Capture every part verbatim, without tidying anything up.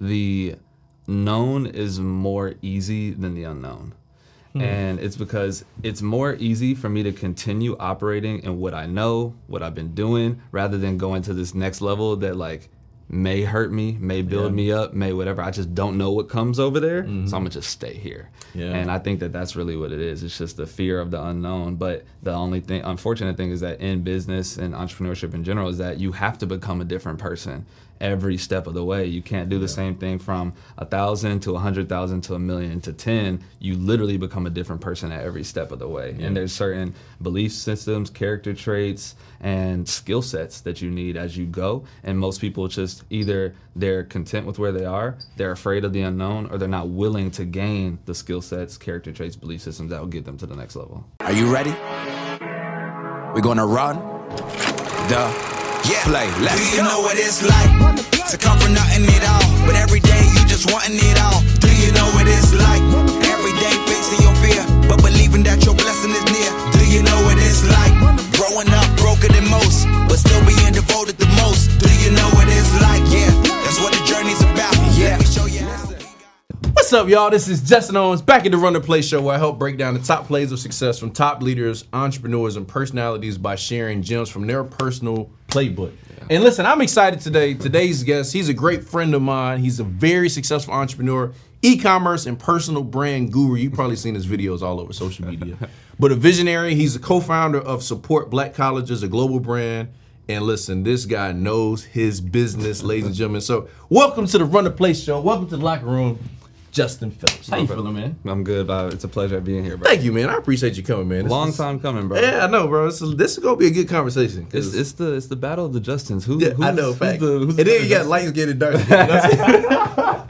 the known is more easy than the unknown. Mm. And it's because it's more easy for me to continue operating in what I know, what I've been doing, rather than going to this next level that like may hurt me, may build yeah. me up, may whatever. I just don't know what comes over there, mm-hmm. so I'm gonna just stay here. Yeah. And I think that that's really what it is. It's just the fear of the unknown. But the only thing, unfortunate thing is that in business and entrepreneurship in general is that you have to become a different person every step of the way. You can't do the yeah. same thing from a thousand to a hundred thousand to a million to ten. You literally become a different person at every step of the way. Yeah. And there's certain belief systems, character traits, and skill sets that you need as you go. And most people just either they're content with where they are, they're afraid of the unknown, or they're not willing to gain the skill sets, character traits, belief systems that will get them to the next level. Are you ready? We're gonna run the Yeah, play. Let's do you go. Know what it's like to come from nothing at all, but every day you just wanting it all? Do you know what it's like every day facing your fear, but believing that your blessing is near? Do you know what it's like growing up broken than most, but still being devoted the most? Do you know what it's like? Yeah, that's what the journey's about. Yeah. Let me show you how. What's up, y'all? This is Justin Owens back at the Run the Play Show, where I help break down the top plays of success from top leaders, entrepreneurs, and personalities by sharing gems from their personal playbook. Yeah. And listen, I'm excited today. Today's guest, he's a great friend of mine. He's a very successful entrepreneur, e-commerce, and personal brand guru. You've probably seen his videos all over social media. But a visionary, he's a co-founder of Support Black Colleges, a global brand. And listen, this guy knows his business, ladies and gentlemen. So welcome to the Run the Play Show. Welcome to the locker room. Justin Phillips. How you feeling, man? I'm good, bro. It's a pleasure being here, bro. Thank you, man. I appreciate you coming, man. This Long is, time coming, bro. Yeah, I know, bro. This is, this is going to be a good conversation. It's, it's the it's the battle of the Justins. Who, yeah, who's, I know, fact. Who's the, who's and the then you got light skin and dark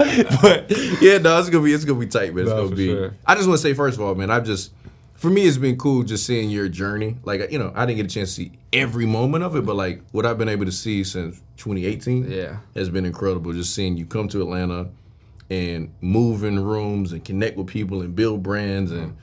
skin. But, yeah, no, it's going to be it's gonna be tight, man. It's going to be. Sure. I just want to say, first of all, man, I've just, for me, it's been cool just seeing your journey. Like, you know, I didn't get a chance to see every moment of it, but, like, what I've been able to see since twenty eighteen yeah. has been incredible. Just seeing you come to Atlanta and move in rooms and connect with people and build brands. And,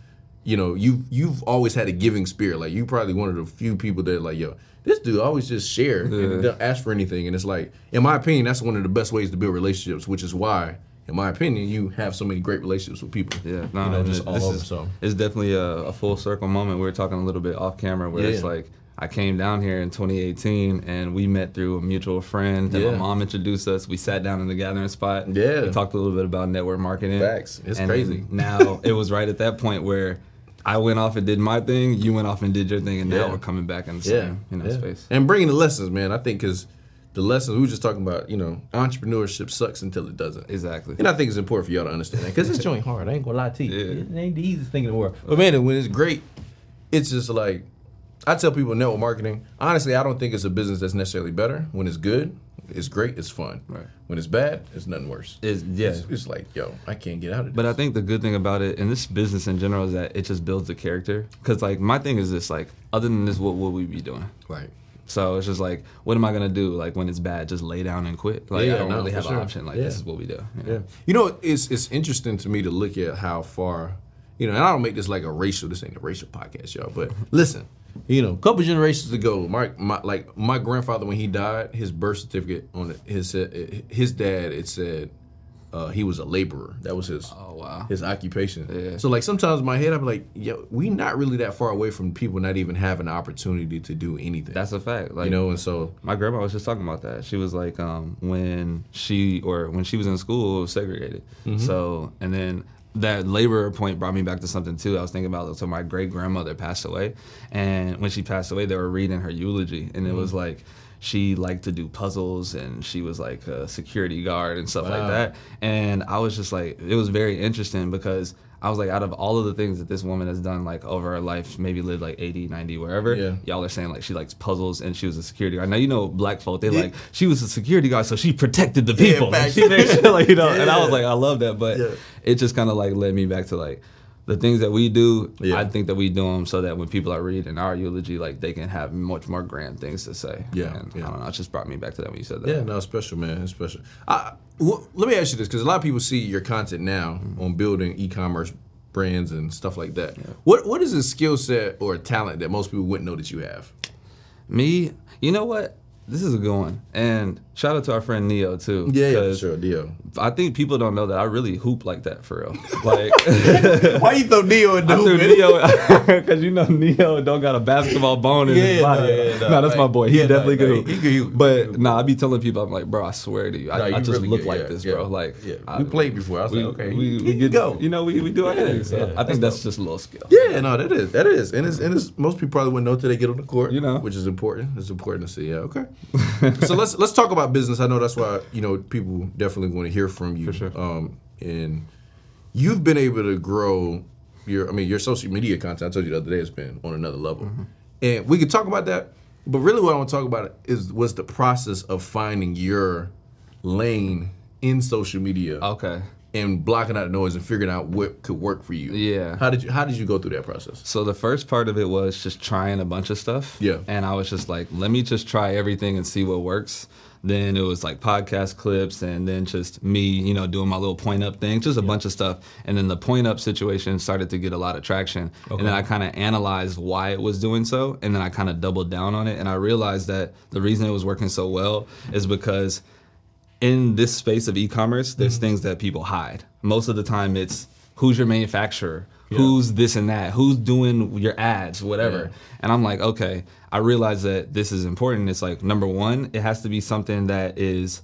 you know, you've, you've always had a giving spirit. Like, you probably one of the few people that, like, yo, this dude always just share and don't ask for anything. And it's like, in my opinion, that's one of the best ways to build relationships, which is why, in my opinion, you have so many great relationships with people. Yeah, no, you know, just all over. Is, so. It's definitely a, a full circle moment. We were talking a little bit off camera where yeah. it's like, I came down here in twenty eighteen, and we met through a mutual friend, and yeah. my mom introduced us. We sat down in the gathering spot. Yeah. We talked a little bit about network marketing. Facts. It's and crazy. Now, it was right at that point where I went off and did my thing, you went off and did your thing, and now yeah. we're coming back in the yeah. same you know, yeah. space. And bringing the lessons, man, I think, because the lessons, we were just talking about, you know, entrepreneurship sucks until it doesn't. Exactly. And I think it's important for y'all to understand that, because it's joint hard. I ain't going to lie to you. Yeah. It ain't the easiest thing in the world. But, man, when it's great, it's just like, I tell people network marketing, honestly, I don't think it's a business that's necessarily better. When it's good, it's great, it's fun. Right. When it's bad, it's nothing worse. It's, yeah. it's, it's like, yo, I can't get out of this. But I think the good thing about it, and this business in general, is that it just builds the character. Because, like, my thing is this, like, other than this, what would we be doing? Right. So it's just like, what am I going to do? Like, when it's bad, just lay down and quit. Like, yeah, I don't no, really have sure. an option. Like, yeah. this is what we do. You know? Yeah. You know, it's it's interesting to me to look at how far, you know, and I don't make this like a racial, this ain't a racial podcast, y'all, but listen. You know, a couple generations ago, my, my like my grandfather, when he died, his birth certificate on it, his his dad, it said uh, he was a laborer. That was his oh, wow. his occupation. Yeah. So like sometimes in my head, I'm like, yo, we not really that far away from people not even having an opportunity to do anything. That's a fact. Like, you know, and so my grandma was just talking about that. She was like, um, when she or when she was in school, it was segregated. Mm-hmm. So and then. That laborer point brought me back to something, too. I was thinking about, so my great-grandmother passed away, and when she passed away, they were reading her eulogy, and it was like, she liked to do puzzles, and she was like a security guard and stuff wow. like that, and I was just like, it was very interesting, because I was like, out of all of the things that this woman has done, like, over her life, maybe lived, like, eighty, ninety, wherever, yeah. y'all are saying, like, she likes puzzles, and she was a security guard. Now, you know, black folk, they yeah. like, she was a security guard, so she protected the people. Yeah, like, she made sure, like, you know, yeah. and I was like, I love that, but yeah. it just kind of, like, led me back to, like, the things that we do, yeah. I think that we do them so that when people are reading our eulogy, like, they can have much more grand things to say. Yeah, and yeah. I don't know, it just brought me back to that when you said that. Yeah, no, it's special, man, it's special. I, well, let me ask you this, because a lot of people see your content now mm-hmm. on building e-commerce brands and stuff like that. Yeah. What What is a skill set or a talent that most people wouldn't know that you have? Me? You know what? This is a good one. And shout out to our friend Neo, too. Yeah, yeah for sure, Neo. I think people don't know that I really hoop like that for real. Like, why you throw Neo in the hoop? I threw Neo because you know Neo don't got a basketball bone in yeah, his body. No, yeah, no, nah, that's right. My boy. He yeah, definitely no, good. No, he, he, he, but nah, I be telling people, I'm like, bro, I swear to you, I, no, you I just really look good, like yeah, this, yeah, bro. Like, yeah. I, we played before. I was we, like, okay, we, we, we get, go. You know, we we do our thing. So yeah, I think that's, that's just a little skill. Yeah, no, that is that is, and it's and it's most people probably wouldn't know till they get on the court. You know, which is important. It's important to see. Yeah, okay. So let's let's talk about business. I know that's why you know people definitely want to hear from you. For sure. Um, and you've been able to grow your, I mean, your social media content. I told you the other day it's been on another level. Mm-hmm. And we could talk about that, but really what I want to talk about is was the process of finding your lane in social media. Okay. And blocking out the noise and figuring out what could work for you. Yeah. How did you How did you go through that process? So the first part of it was just trying a bunch of stuff. Yeah. And I was just like, let me just try everything and see what works. Then it was like podcast clips and then just me, you know, doing my little point up thing, just a yeah. bunch of stuff. And then the point up situation started to get a lot of traction. Okay. And then I kind of analyzed why it was doing so. And then I kind of doubled down on it. And I realized that the reason it was working so well is because in this space of e-commerce, there's mm-hmm. things that people hide. Most of the time it's who's your manufacturer, yeah. who's this and that, who's doing your ads, whatever. Yeah. And I'm like, okay, I realize that this is important. It's like, number one, it has to be something that is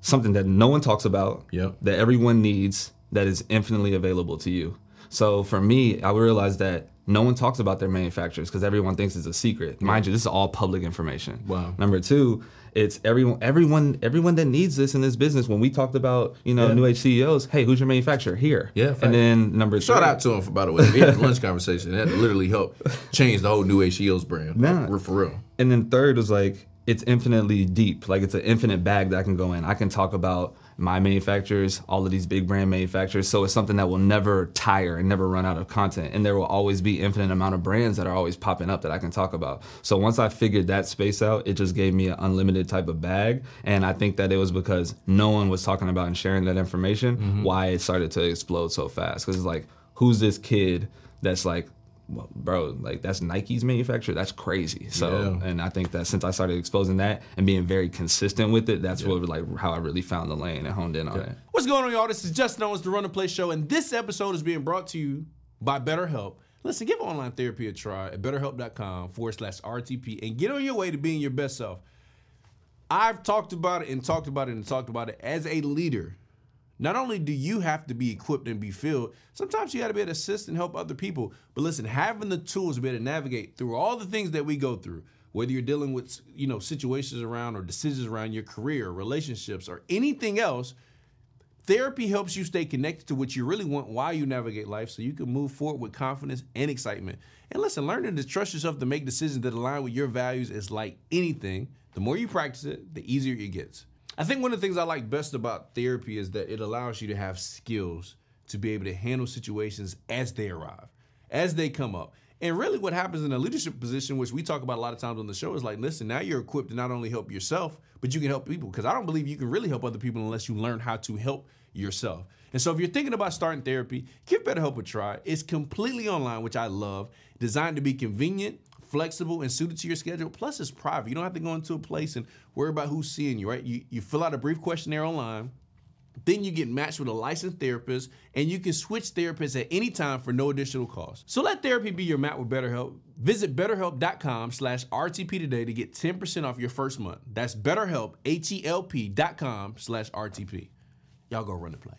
something that no one talks about, yep. that everyone needs, that is infinitely available to you. So for me, I realized that no one talks about their manufacturers because everyone thinks it's a secret. Mind you, this is all public information. Wow. Number two, it's everyone everyone, everyone that needs this in this business. When we talked about, you know, yeah. new age C E Os, hey, who's your manufacturer? Here. Yeah. Fact. And then number three. Shout out to him, for, by the way. We had a lunch conversation. That literally helped change the whole new age C E Os brand. Nah. Like, for real. And then third was like, it's infinitely deep. Like, it's an infinite bag that I can go in. I can talk about my manufacturers, all of these big brand manufacturers. So it's something that will never tire and never run out of content. And there will always be infinite amount of brands that are always popping up that I can talk about. So once I figured that space out, it just gave me an unlimited type of bag. And I think that it was because no one was talking about and sharing that information, mm-hmm. why it started to explode so fast. Because it's like, who's this kid that's like, well, bro, like that's Nike's manufacturer. That's crazy. So, yeah. and I think that since I started exposing that and being very consistent with it, that's yeah. what like how I really found the lane and honed in yeah. on it. What's going on, y'all? This is Justin Owens, the Run the Play Show, and this episode is being brought to you by BetterHelp. Listen, give online therapy a try at BetterHelp dot com forward slash R T P and get on your way to being your best self. I've talked about it and talked about it and talked about it as a leader. Not only do you have to be equipped and be filled, sometimes you got to be able to assist and help other people. But listen, having the tools to be able to navigate through all the things that we go through, whether you're dealing with, you know, situations around or decisions around your career, relationships, or anything else, therapy helps you stay connected to what you really want while you navigate life so you can move forward with confidence and excitement. And listen, learning to trust yourself to make decisions that align with your values is like anything. The more you practice it, the easier it gets. I think one of the things I like best about therapy is that it allows you to have skills to be able to handle situations as they arrive, as they come up. And really what happens in a leadership position, which we talk about a lot of times on the show, is like, listen, now you're equipped to not only help yourself, but you can help people. Because I don't believe you can really help other people unless you learn how to help yourself. And so if you're thinking about starting therapy, give BetterHelp a try. It's completely online, which I love, designed to be convenient, flexible, and suited to your schedule. Plus, it's private. You don't have to go into a place and worry about who's seeing you, right? You, you fill out a brief questionnaire online. Then you get matched with a licensed therapist, and you can switch therapists at any time for no additional cost. So let therapy be your match with BetterHelp. Visit BetterHelp dot com slash R T P today to get ten percent off your first month. That's BetterHelp, H E L P dot com slash R T P. Y'all go run the play.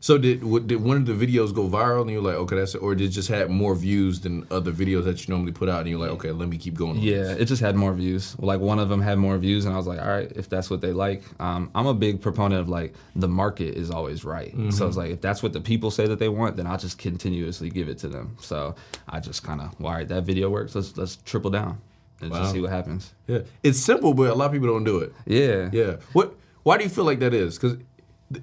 So did did one of the videos go viral and you're like, okay, that's it, or did it just have more views than other videos that you normally put out and you're like, okay, let me keep going on yeah, this? It just had more views. Like one of them had more views and I was like, all right, if that's what they like. Um, I'm a big proponent of like the market is always right. Mm-hmm. So it's like if that's what the people say that they want, then I'll just continuously give it to them. So I just kind of, well, all right, that video works. Let's let's triple down and wow. just see what happens. Yeah, it's simple, but a lot of people don't do it. Yeah, yeah. What? Why do you feel like that is? Because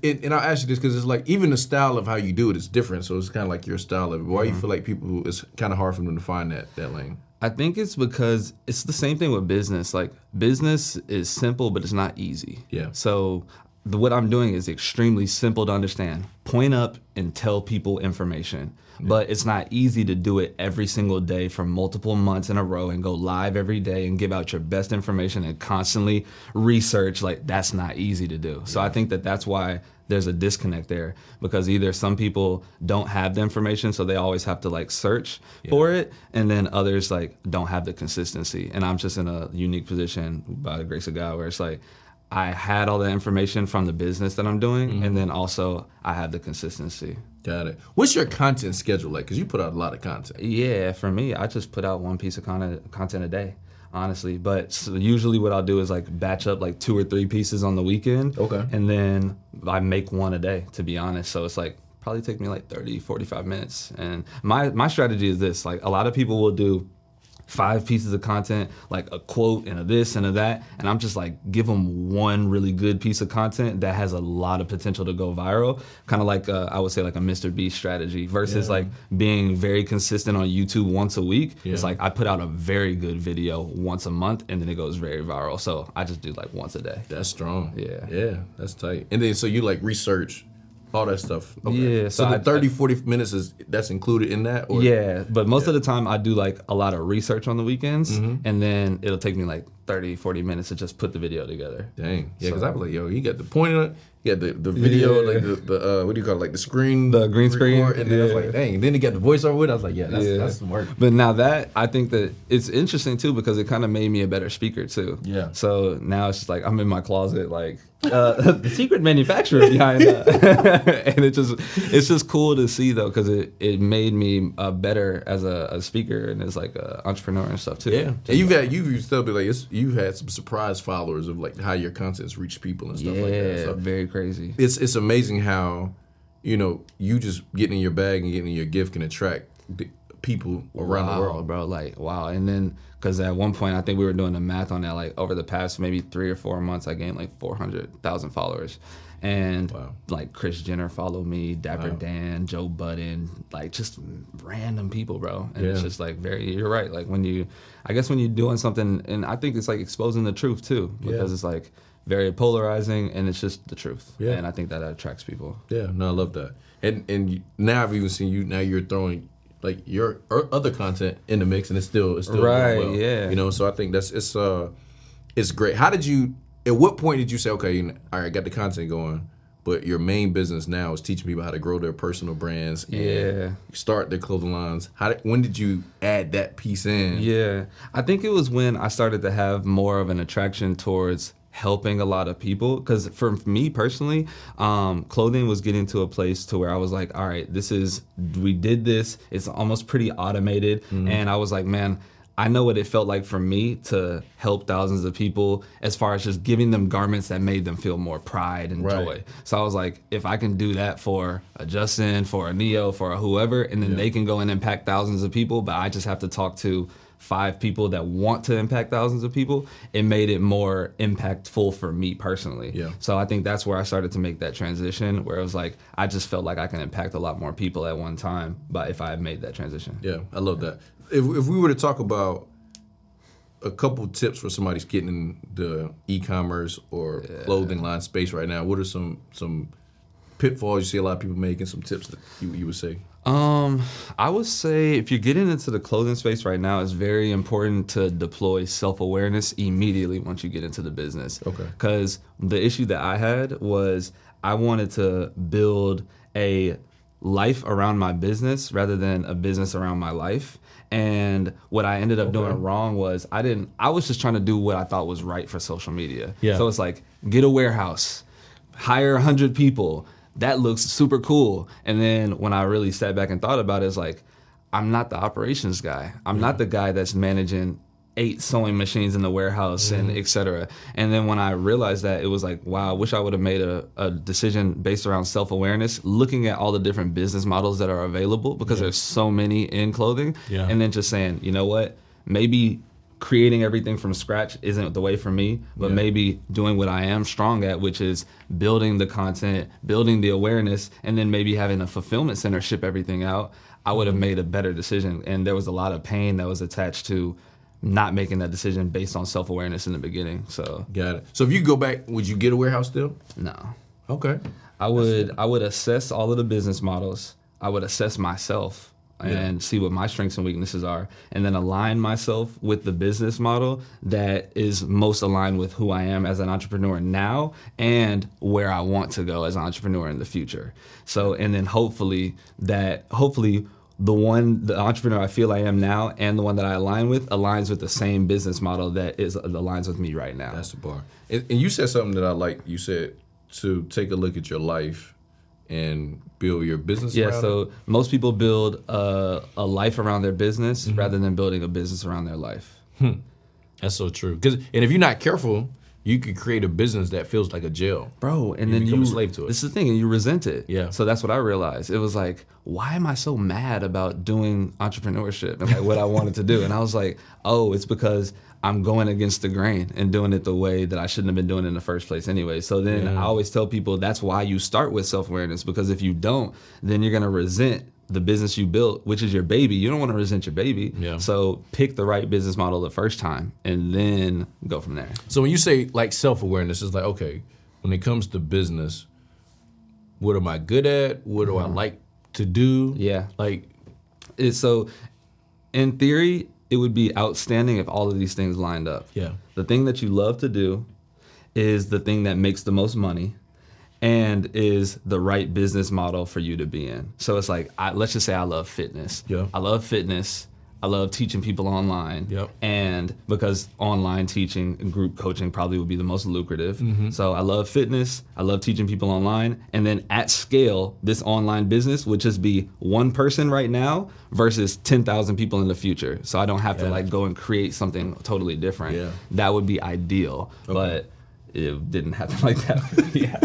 It, and I'll ask you this because it's like even the style of how you do it is different, so it's kind of like your style of it. Why do mm-hmm. you feel like people, it's kind of hard for them to find that, that lane? I think it's because it's the same thing with business. Like business is simple, but it's not easy. Yeah. So the, what I'm doing is extremely simple to understand. Point up and tell people information. Yeah. But it's not easy to do it every single day for multiple months in a row and go live every day and give out your best information and constantly research. Like, that's not easy to do. Yeah. So I think that that's why there's a disconnect there, because either some people don't have the information, so they always have to like search yeah. for it, and then others like don't have the consistency. And I'm just in a unique position by the grace of God where it's like, I had all the information from the business that I'm doing, mm-hmm. and then also I have the consistency. Got it. What's your content schedule like? Because you put out a lot of content. Yeah, for me, I just put out one piece of content, content a day, honestly. But so usually what I'll do is like batch up like two or three pieces on the weekend. Okay. And then I make one a day, to be honest. So it's like probably take me like thirty, forty-five minutes. And my, my strategy is this. Like, a lot of people will do five pieces of content, like a quote and a this and a that, and I'm just like, give them one really good piece of content that has a lot of potential to go viral, kind of like a, I would say like a Mister Beast strategy versus yeah. like being very consistent on YouTube once a week. Yeah. It's like I put out a very good video once a month and then it goes very viral. So I just do like once a day. That's strong. Yeah. Yeah, that's tight. And then so you like research all that stuff. Okay. Yeah. So, so the I, thirty, forty minutes, is that's included in that? Or? Yeah, but most yeah. of the time I do like a lot of research on the weekends, mm-hmm. and then it'll take me like thirty, forty minutes to just put the video together. Dang. Yeah, because so. I was like, yo, you got the point on it, you got the, the video, yeah. like the, the uh, what do you call it, like the screen? The green screen. And then yeah. I was like, dang. Then you got the voiceover with it. I was like, yeah, that's, yeah. that's some work. But now that, I think that it's interesting too, because it kind of made me a better speaker too. Yeah. So now it's just like, I'm in my closet, like, Uh, the secret manufacturer behind that. And it just, it's just cool to see though, because it, it made me uh, better as a, a speaker and as like an entrepreneur and stuff too. Yeah, and you've had you've still been like it's, you've had some surprise followers of like how your content's reached people and stuff yeah, like that. Yeah, so very crazy. It's it's amazing how, you know, you just getting in your bag and getting in your gift can attract the, people around wow, the world, bro. Like, wow. And then, because at one point, I think we were doing the math on that. Like, over the past maybe three or four months, I gained like four hundred thousand followers. And wow. like Chris Jenner followed me, Dapper wow. Dan, Joe Budden, like just random people, bro. And yeah. it's just like very, you're right. Like, when you, I guess when you're doing something, and I think it's like exposing the truth too, because yeah. it's like very polarizing and it's just the truth. Yeah. And I think that attracts people. Yeah, no, I love that. And, and now I've even seen you, now you're throwing like your other content in the mix, and it's still it's still right, doing well. Yeah. You know, so I think that's it's uh it's great. How did you? At what point did you say, okay, you know, all right, I got the content going, but your main business now is teaching people how to grow their personal brands and yeah. start their clothing lines. How did, when did you add that piece in? Yeah, I think it was when I started to have more of an attraction towards helping a lot of people, because for me personally, um, clothing was getting to a place to where I was like, all right, this is, we did this, it's almost pretty automated, mm-hmm. and I was like, man, I know what it felt like for me to help thousands of people as far as just giving them garments that made them feel more pride and right. joy. So I was like, if I can do that for a Justin, for a Neo, for a whoever, and then yeah. they can go and impact thousands of people, but I just have to talk to five people that want to impact thousands of people, it made it more impactful for me personally. Yeah. So I think that's where I started to make that transition, where it was like, I just felt like I can impact a lot more people at one time, but if I made that transition. Yeah, I love yeah. that. If, if we were to talk about a couple tips for somebody's getting in the e-commerce or yeah. clothing line space right now, what are some some pitfalls you see a lot of people making, some tips that you, you would say? Um, I would say if you're getting into the clothing space right now, it's very important to deploy self-awareness immediately once you get into the business. Okay. Because the issue that I had was I wanted to build a life around my business rather than a business around my life. And what I ended up okay. doing wrong was I didn't, I was just trying to do what I thought was right for social media. Yeah. So it's like, get a warehouse, hire one hundred people, that looks super cool. And then when I really sat back and thought about it, it's like, I'm not the operations guy. I'm yeah. not the guy that's managing eight sewing machines in the warehouse mm. and et cetera. And then when I realized that, it was like, wow, I wish I would have made a, a decision based around self-awareness, looking at all the different business models that are available, because yeah. there's so many in clothing. Yeah. And then just saying, you know what, maybe creating everything from scratch isn't the way for me, but yeah. maybe doing what I am strong at, which is building the content, building the awareness, and then maybe having a fulfillment center ship everything out, I would have made a better decision. And there was a lot of pain that was attached to not making that decision based on self-awareness in the beginning. So got it. So if you go back, would you get a warehouse still? No. Okay. I would I would assess all of the business models. I would assess myself yeah. and see what my strengths and weaknesses are, and then align myself with the business model that is most aligned with who I am as an entrepreneur now and where I want to go as an entrepreneur in the future. So, and then hopefully that hopefully the one, the entrepreneur I feel I am now and the one that I align with aligns with the same business model that is aligns with me right now. That's the bar. And, and you said something that I like. You said to take a look at your life and build your business yeah, around Yeah, so it. Most people build a, a life around their business mm-hmm. rather than building a business around their life. Hmm. That's so true. 'Cause, and if you're not careful, you could create a business that feels like a jail. Bro, and you then become you, a slave to it. This is the thing, and you resent it. Yeah. So that's what I realized. It was like, why am I so mad about doing entrepreneurship and like what I wanted to do? And I was like, oh, it's because I'm going against the grain and doing it the way that I shouldn't have been doing it in the first place anyway. So then yeah. I always tell people that's why you start with self-awareness, because if you don't, then you're gonna resent the business you built, which is your baby. You don't want to resent your baby. Yeah. So pick the right business model the first time and then go from there. So when you say like self-awareness, it's like, okay, when it comes to business, what am I good at? What do mm-hmm. I like to do? Yeah. Like, it's so in theory, it would be outstanding if all of these things lined up. Yeah. The thing that you love to do is the thing that makes the most money and is the right business model for you to be in. So it's like, I, let's just say I love fitness. Yeah. I love fitness. I love teaching people online. Yep. And because online teaching and group coaching probably would be the most lucrative. Mm-hmm. So I love fitness. I love teaching people online. And then at scale, this online business would just be one person right now versus ten thousand people in the future. So I don't have yeah. to like go and create something totally different. Yeah. That would be ideal. Okay. But it didn't happen like that. yeah.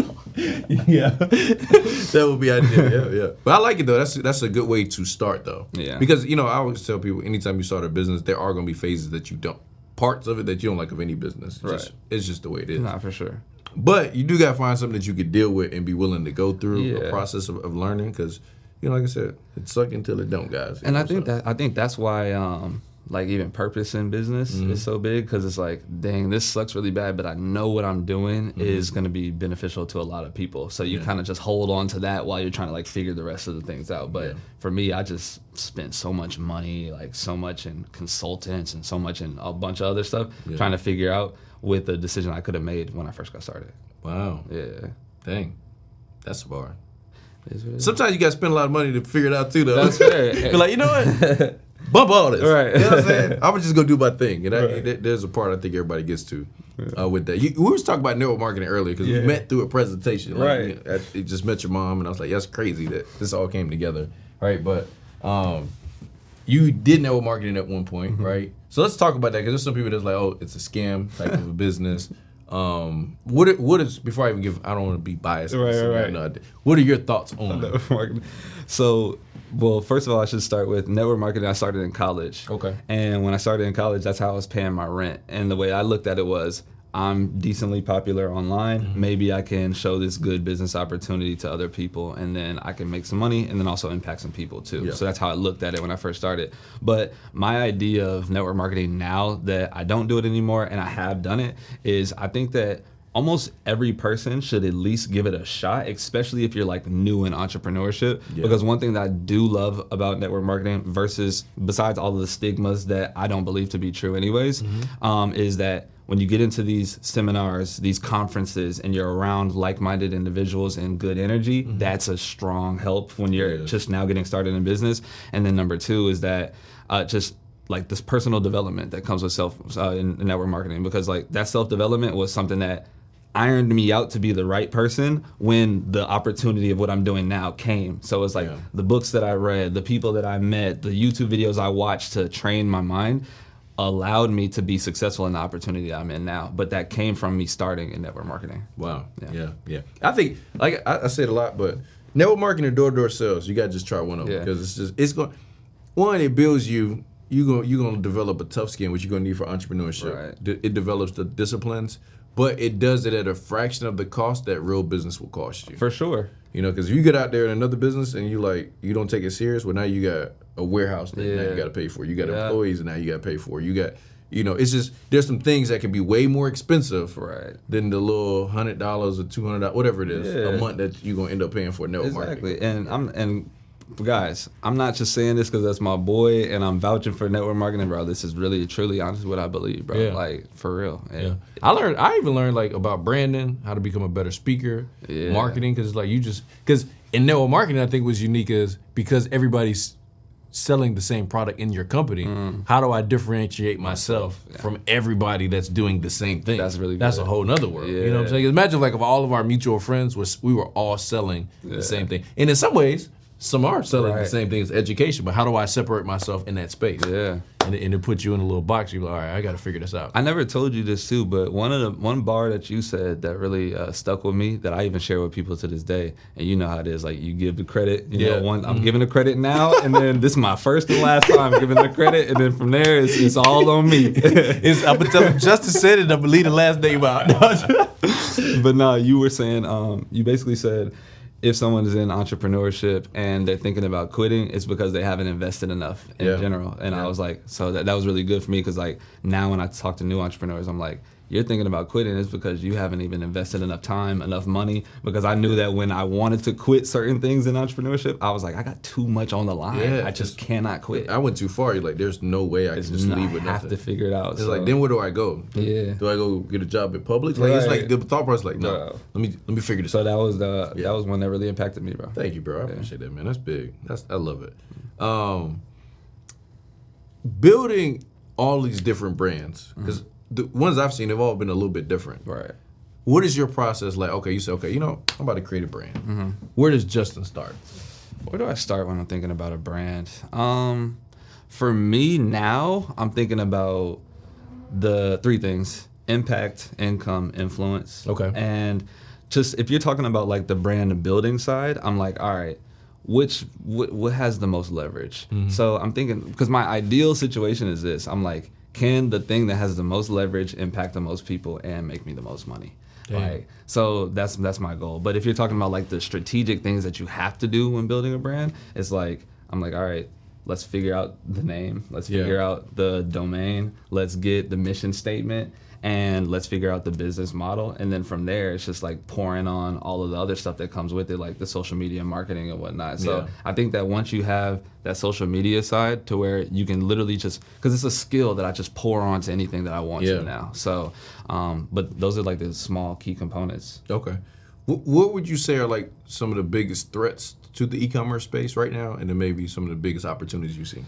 yeah, that would be ideal. Yeah, yeah. But I like it though. That's that's a good way to start though. Yeah. Because you know, I always tell people, anytime you start a business, there are going to be phases that you don't, parts of it that you don't like of any business. It's right. Just, it's just the way it is. Nah, for sure. But you do got to find something that you could deal with and be willing to go through yeah. a process of, of learning. Because you know, like I said, it suck until it don't, guys. And I think so. that I think that's why. Um, Like even purpose in business mm-hmm. is so big, because it's like, dang, this sucks really bad, but I know what I'm doing mm-hmm. is going to be beneficial to a lot of people. So you yeah. kind of just hold on to that while you're trying to like figure the rest of the things out. But yeah. for me, I just spent so much money, like so much in consultants and so much in a bunch of other stuff, yeah. trying to figure out with a decision I could have made when I first got started. Wow. Yeah. Dang. That's the bar. Sometimes you got to spend a lot of money to figure it out too, though. That's fair. You're like, you know what? Bump all this. Right. You know what I'm saying? I was just going to do my thing. And I, right. there's a part I think everybody gets to uh, with that. You, we was talking about neural marketing earlier because yeah. we met through a presentation. Like, right. You know, I, I just met your mom, and I was like, that's crazy that this all came together. Right. But um, you did know marketing at one point, mm-hmm. right? So let's talk about that, because there's some people that's like, oh, it's a scam type of a business. Um, what it, what is, before I even give, I don't want to be biased. Right, so right, no, what are your thoughts on network marketing? So, well, first of all, I should start with network marketing. I started in college. Okay. And when I started in college, that's how I was paying my rent. And the way I looked at it was, I'm decently popular online. Mm-hmm. Maybe I can show this good business opportunity to other people, and then I can make some money and then also impact some people too. Yeah. So that's how I looked at it when I first started. But my idea of network marketing now that I don't do it anymore and I have done it is I think that almost every person should at least give it a shot, especially if you're like new in entrepreneurship. Yeah. Because one thing that I do love about network marketing, versus besides all of the stigmas that I don't believe to be true anyways, mm-hmm. um, is that when you get into these seminars, these conferences, and you're around like-minded individuals and good energy, mm-hmm. that's a strong help when you're yeah. just now getting started in business. And then number two is that uh, just like this personal development that comes with self uh, in, in network marketing, because like that self-development was something that ironed me out to be the right person when the opportunity of what I'm doing now came. So it's like yeah. the books that I read, the people that I met, the YouTube videos I watched to train my mind, allowed me to be successful in the opportunity I'm in now. But that came from me starting in network marketing. Wow. Yeah. Yeah. yeah. I think, like I, I said a lot, but network marketing and door-to-door sales, you got to just try one of them. Yeah. Because it's just, it's going, one, it builds you. You're going you're going to develop a tough skin, which you're going to need for entrepreneurship. Right. D- it develops the disciplines, but it does it at a fraction of the cost that real business will cost you. For sure. You know, because if you get out there in another business and you like, you don't take it serious, well, now you got a warehouse that yeah. now you got to pay for. You got yeah. employees and now you got to pay for. You got You know, it's just, there's some things that can be way more expensive right. than the little one hundred dollars or two hundred dollars, whatever it is, yeah. a month that you're going to end up paying for network marketing. Exactly. And I'm, and guys, I'm not just saying this because that's my boy and I'm vouching for network marketing, bro. This is really, truly, honestly what I believe, bro. Yeah. Like, for real. Yeah. yeah. I learned, I even learned, like, about branding, how to become a better speaker, yeah. marketing, because, like, you just, because in network marketing, I think what's unique is because everybody's selling the same product in your company, mm. how do I differentiate myself yeah. from everybody that's doing the same thing? That's really good. That's a whole nother world. Yeah. You know what I'm saying? Imagine like if all of our mutual friends was, we were all selling yeah. the same thing. And in some ways, some are selling right. the same thing as education, but how do I separate myself in that space? Yeah. And, and it puts you in a little box. You're like, all right, I got to figure this out. I never told you this too, but one of the one bar that you said that really uh, stuck with me that I even share with people to this day, and you know how it is, like you give the credit, you yeah. know, one, I'm mm-hmm. giving the credit now, and then this is my first and last time giving the credit, and then from there, it's, it's all on me. it's, I'm going to tell Justin said it, I'm going to leave the last name out. But no, you were saying, um, you basically said, if someone is in entrepreneurship and they're thinking about quitting, it's because they haven't invested enough in yeah. general. And yeah. I was like, so that, that was really good for me because like now when I talk to new entrepreneurs, I'm like, you're thinking about quitting is because you haven't even invested enough time, enough money. Because I knew that when I wanted to quit certain things in entrepreneurship, I was like, I got too much on the line. Yeah, I just cannot quit. I went too far. You're like, there's no way I it's can just leave with nothing. I have to figure it out. It's so. Like, then where do I go? Yeah. Do I go get a job at Publix? Like right. it's like the thought process. Like, no, bro. let me let me figure this. So out. that was the yeah. that was one that really impacted me, bro. Thank you, bro. I yeah. appreciate that, man. That's big. That's I love it. Um, building all these different brands because. Mm-hmm. The ones I've seen have all been a little bit different. Right. What is your process like? Okay, you say, okay, you know, I'm about to create a brand. Mm-hmm. Where does Justin start? Where do I start when I'm thinking about a brand? Um, for me now, I'm thinking about the three things: impact, income, influence. Okay. And just if you're talking about like the brand building side, I'm like, all right, which wh- what has the most leverage? Mm-hmm. So I'm thinking because my ideal situation is this. I'm like, can the thing that has the most leverage impact the most people and make me the most money? Like, so that's that's my goal. But if you're talking about like the strategic things that you have to do when building a brand, it's like, I'm like, all right, let's figure out the name. Let's yeah. figure out the domain. Let's get the mission statement. And let's figure out the business model. And then from there, it's just like pouring on all of the other stuff that comes with it, like the social media marketing and whatnot. So yeah. I think that once you have that social media side to where you can literally just, because it's a skill that I just pour onto anything that I want yeah. to now. So, um, but those are like the small key components. Okay. W- what would you say are like some of the biggest threats to the e-commerce space right now? And then maybe some of the biggest opportunities you see?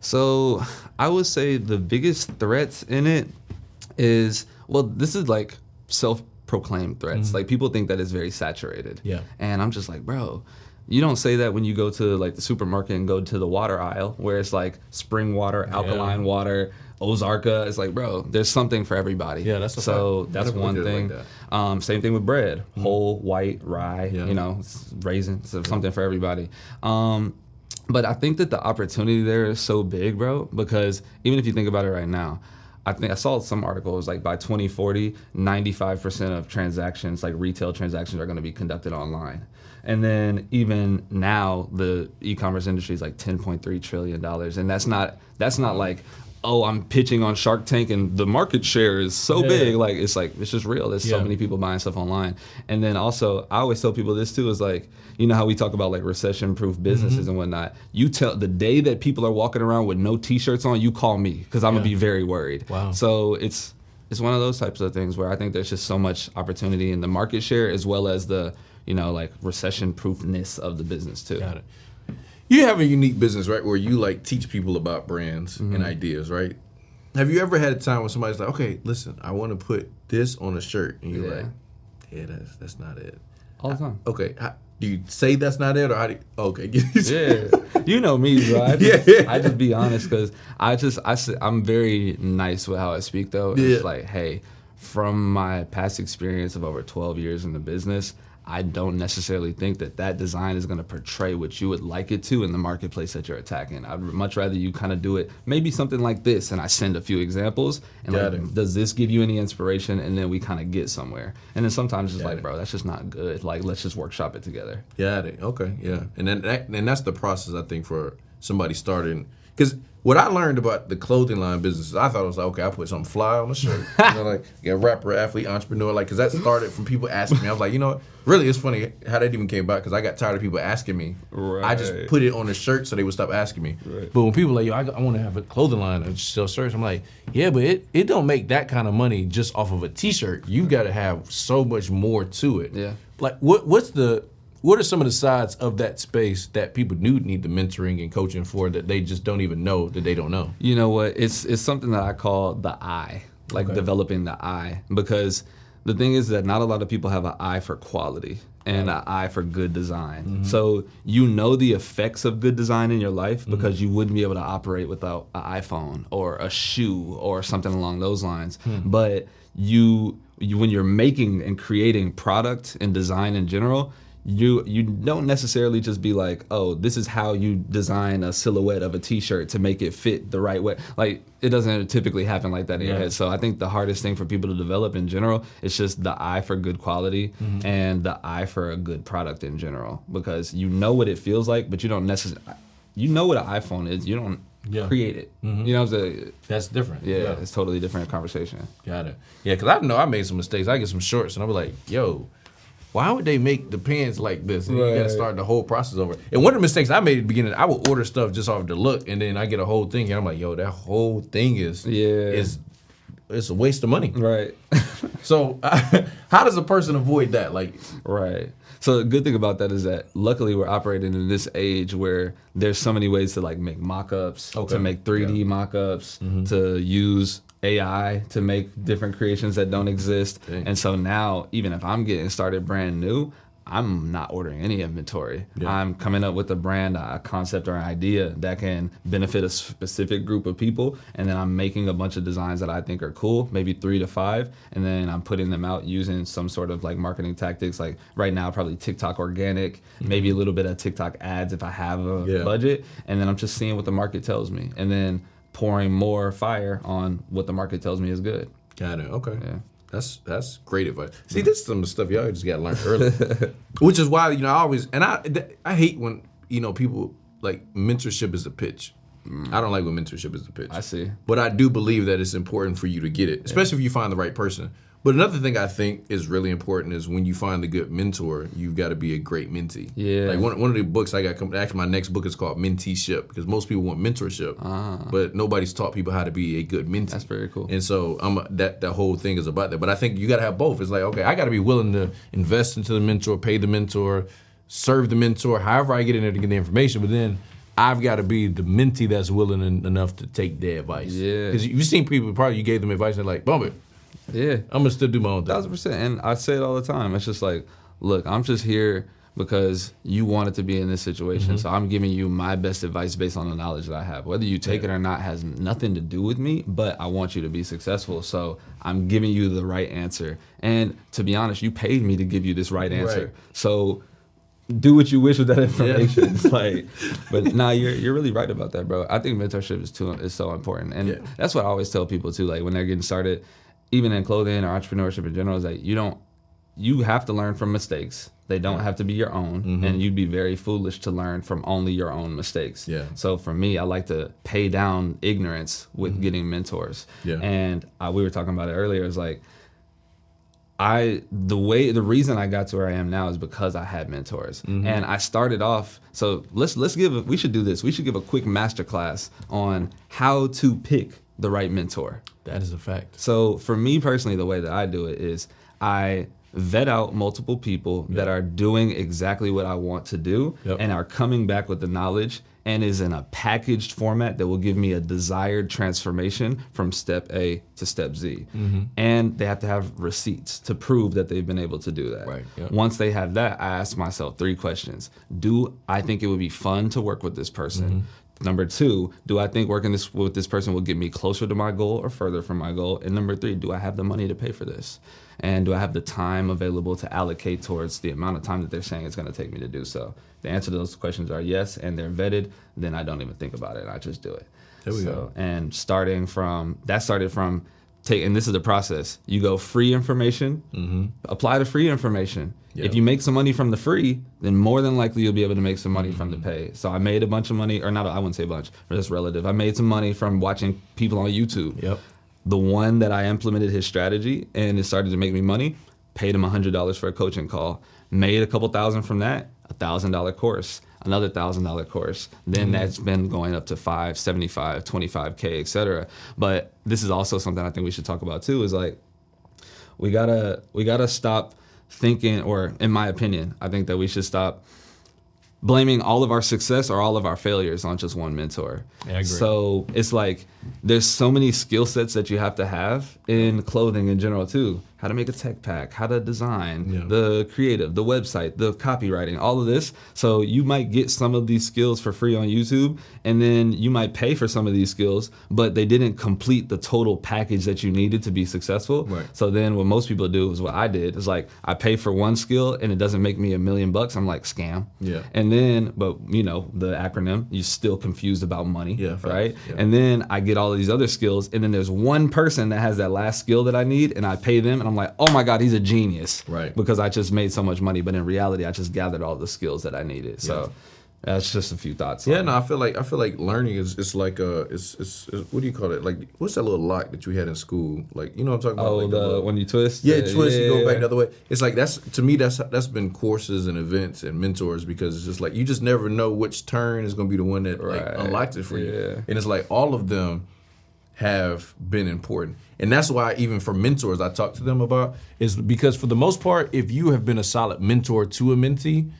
So I would say the biggest threats in it is, well, this is like self-proclaimed threats. Mm-hmm. Like people think that it's very saturated. Yeah. And I'm just like, bro, you don't say that when you go to like the supermarket and go to the water aisle where it's like spring water, alkaline yeah. water, Ozarka. It's like, bro, there's something for everybody. Yeah, that's so fact. That's one thing. Like that. Um, same thing with bread, mm-hmm. whole, white, rye, yeah. you know, raisins, something yeah. for everybody. Um, but I think that the opportunity there is so big, bro, because even if you think about it right now, I think I saw some articles like by twenty forty, ninety-five percent of transactions, like retail transactions, are going to be conducted online. And then even now, the e-commerce industry is like ten point three trillion dollars, and that's not that's not like, oh, I'm pitching on Shark Tank and the market share is so yeah. big. Like it's like it's just real. There's yeah. so many people buying stuff online. And then also, I always tell people this too is like, you know how we talk about like recession-proof businesses mm-hmm. and whatnot. You tell the day that people are walking around with no T-shirts on, you call me because I'm yeah. gonna be very worried. Wow. So it's it's one of those types of things where I think there's just so much opportunity in the market share as well as the you know like recession-proofness of the business too. Got it. You have a unique business, right, where you like teach people about brands mm-hmm. and ideas, right? Have you ever had a time when somebody's like, okay, listen, I want to put this on a shirt, and you're yeah. like, yeah, that's that's not it. All the time. I, okay, how, do you say that's not it, or how do you, okay. yeah, you know me, bro. I just, yeah. I just be honest, because I just, I, I'm very nice with how I speak, though. Yeah. It's like, hey, from my past experience of over twelve years in the business, I don't necessarily think that that design is going to portray what you would like it to in the marketplace that you're attacking. I'd much rather you kind of do it, maybe something like this, and I send a few examples, and like, does this give you any inspiration? And then we kind of get somewhere. And then sometimes it's Got like, it. bro, that's just not good. Like, let's just workshop it together. Got it. Okay, yeah. And then that, and that's the process, I think, for somebody starting. Because what I learned about the clothing line businesses, I thought it was like, okay, I put some fly on the shirt. You know, like, yeah, rapper, athlete, entrepreneur, like, because that started from people asking me. I was like, you know what? Really, it's funny how that even came about because I got tired of people asking me. Right. I just put it on the shirt so they would stop asking me. Right. But when people are like, yo, I, I want to have a clothing line and sell shirts, I'm like, yeah, but it, it don't make that kind of money just off of a T-shirt. You've got to have so much more to it. Yeah. Like, what what's the... What are some of the sides of that space that people do need the mentoring and coaching for that they just don't even know that they don't know? You know what? It's it's something that I call the eye, like okay. developing the eye. Because the thing is that not a lot of people have an eye for quality and an eye for good design. Mm-hmm. So you know the effects of good design in your life because mm-hmm. you wouldn't be able to operate without an iPhone or a shoe or something along those lines. Mm-hmm. But you, you when you're making and creating product and design in general, You you don't necessarily just be like, oh, this is how you design a silhouette of a T-shirt to make it fit the right way. Like, it doesn't typically happen like that in yeah. your head. So I think the hardest thing for people to develop in general is just the eye for good quality mm-hmm. and the eye for a good product in general. Because you know what it feels like, but you don't necessarily... You know what an iPhone is. You don't yeah. create it. Mm-hmm. You know what I'm saying? That's different. Yeah, yeah, it's totally different conversation. Got it. Yeah, because I know I made some mistakes. I get some shorts, and I'll be like, yo... Why would they make the pants like this? And right. you gotta start the whole process over. And one of the mistakes I made at the beginning, I would order stuff just off the look, and then I get a whole thing, and I'm like, yo, that whole thing is yeah. is it's a waste of money. Right. So uh, how does a person avoid that? Like, right. So the good thing about that is that luckily we're operating in this age where there's so many ways to like make mock-ups, okay. to make three D yeah. mock-ups, mm-hmm. to use A I to make different creations that don't exist. Dang. And so now, even if I'm getting started brand new, I'm not ordering any inventory. Yeah. I'm coming up with a brand, a concept, or an idea that can benefit a specific group of people, and then I'm making a bunch of designs that I think are cool, maybe three to five, and then I'm putting them out using some sort of like marketing tactics, like right now probably TikTok organic, mm-hmm. maybe a little bit of TikTok ads if I have a yeah. budget, and then I'm just seeing what the market tells me. And then pouring more fire on what the market tells me is good. Got it. Okay. Yeah. That's that's great advice. See, this is some of the stuff y'all just got to learn early, which is why, you know, I always, and I I hate when, you know, people, like, mentorship is a pitch. Mm. I don't like when mentorship is a pitch. I see. But I do believe that it's important for you to get it, especially yeah. if you find the right person. But another thing I think is really important is when you find a good mentor, you've got to be a great mentee. Yeah. Like one, one of the books I got coming, actually my next book is called Menteeship, because most people want mentorship, ah. but nobody's taught people how to be a good mentee. That's very cool. And so I'm, that, that whole thing is about that. But I think you got to have both. It's like, okay, I got to be willing to invest into the mentor, pay the mentor, serve the mentor, however I get in there to get the information. But then I've got to be the mentee that's willing en- enough to take their advice. Yeah. Because you've seen people, probably you gave them advice and they're like, bump it. Yeah, I'm gonna still do my own thing. Thousand percent, and I say it all the time. It's just like, look, I'm just here because you wanted to be in this situation, mm-hmm. so I'm giving you my best advice based on the knowledge that I have. Whether you take yeah. it or not has nothing to do with me, but I want you to be successful, so I'm giving you the right answer. And to be honest, you paid me to give you this right answer, right. so do what you wish with that information. Yeah. It's like, but nah, you're you're really right about that, bro. I think mentorship is too is so important, and yeah. that's what I always tell people too. Like when they're getting started. Even in clothing or entrepreneurship in general, is that you don't, you have to learn from mistakes. They don't have to be your own, mm-hmm. and you'd be very foolish to learn from only your own mistakes. Yeah. So for me, I like to pay down ignorance with mm-hmm. getting mentors. Yeah. And I, we were talking about it earlier. It's like, I the way the reason I got to where I am now is because I had mentors, mm-hmm. and I started off. So let's let's give we should do this. We should give a quick masterclass on how to pick the right mentor. That is a fact. So for me personally, the way that I do it is I vet out multiple people yep. that are doing exactly what I want to do yep. and are coming back with the knowledge and is in a packaged format that will give me a desired transformation from step A to step Z. Mm-hmm. And they have to have receipts to prove that they've been able to do that. Right. Yep. Once they have that, I ask myself three questions. Do I think it would be fun to work with this person? Mm-hmm. Number two, do I think working this with this person will get me closer to my goal or further from my goal? And number three, do I have the money to pay for this? And do I have the time available to allocate towards the amount of time that they're saying it's going to take me to do so? The answer to those questions are yes, and they're vetted. Then I don't even think about it. I just do it. There we so, go. And starting from, that started from take, and this is the process, you go free information, mm-hmm. apply to free information. Yep. If you make some money from the free, then more than likely you'll be able to make some money mm-hmm. from the pay. So I made a bunch of money, or not, I wouldn't say a bunch, but that's relative. I made some money from watching people on YouTube. Yep. The one that I implemented his strategy and it started to make me money, paid him one hundred dollars for a coaching call, made a couple thousand from that, a one thousand dollar course, another one thousand dollar course. Then mm-hmm. that's been going up to five, seventy-five, twenty-five K, et cetera. But this is also something I think we should talk about too, is like, we gotta we gotta stop thinking, or in my opinion, I think that we should stop blaming all of our success or all of our failures on just one mentor. Yeah, I agree. So it's like, there's so many skill sets that you have to have in clothing in general too. How to make a tech pack, how to design, yeah. the creative, the website, the copywriting, all of this. So you might get some of these skills for free on YouTube, and then you might pay for some of these skills, but they didn't complete the total package that you needed to be successful. Right. So then what most people do is what I did, is like, I pay for one skill and it doesn't make me a million bucks. I'm like, scam. Yeah. And then, but you know, the acronym, you're still confused about money, yeah, right? Yeah. And then I get all of these other skills, and then there's one person that has that last skill that I need, and I pay them, and I'm like, oh my God, he's a genius. Right. Because I just made so much money, but in reality, I just gathered all the skills that I needed. So yeah. That's just a few thoughts. Yeah, on no, I feel like I feel like learning is it's like a it's, it's it's what do you call it? Like, what's that little lock that you had in school? Like, you know what I'm talking about? Oh, like the, the little, when you twist. Yeah, yeah twist. Yeah, you go back the other way. It's like, that's to me that's that's been courses and events and mentors, because it's just like, you just never know which turn is going to be the one that right. like unlocked it for yeah. you. And it's like all of them have been important. And that's why even for mentors, I talk to them about, is because for the most part, if you have been a solid mentor to a mentee,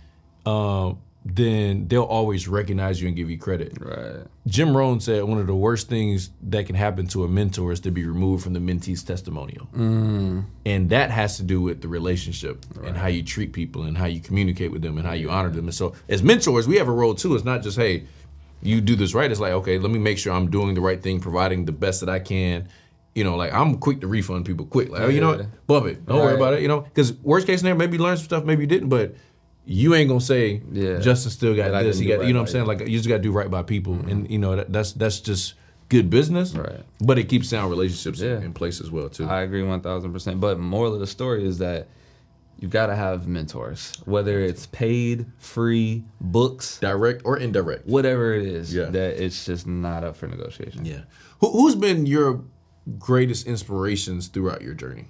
um, then they'll always recognize you and give you credit. Right. Jim Rohn said one of the worst things that can happen to a mentor is to be removed from the mentee's testimonial. Mm. And that has to do with the relationship right. and how you treat people and how you communicate with them and how you honor them. And so as mentors, we have a role too. It's not just, hey, you do this right. It's like, okay, let me make sure I'm doing the right thing, providing the best that I can. You know, like, I'm quick to refund people quick. Like, oh, you know what? Bump it. Don't right. worry about it, you know? Because worst case scenario, maybe you learned some stuff, maybe you didn't, but you ain't gonna say yeah. Justin still got and this. He got, right you know what I'm saying? Like, you just gotta do right by people, mm-hmm. and you know that, that's that's just good business. Right. But it keeps sound relationships yeah. in place as well too. I agree one thousand percent. But moral of the story is that you gotta have mentors, whether it's paid, free, books, direct or indirect, whatever it is. Yeah. That it's just not up for negotiation. Yeah. Who, who's been your greatest inspirations throughout your journey?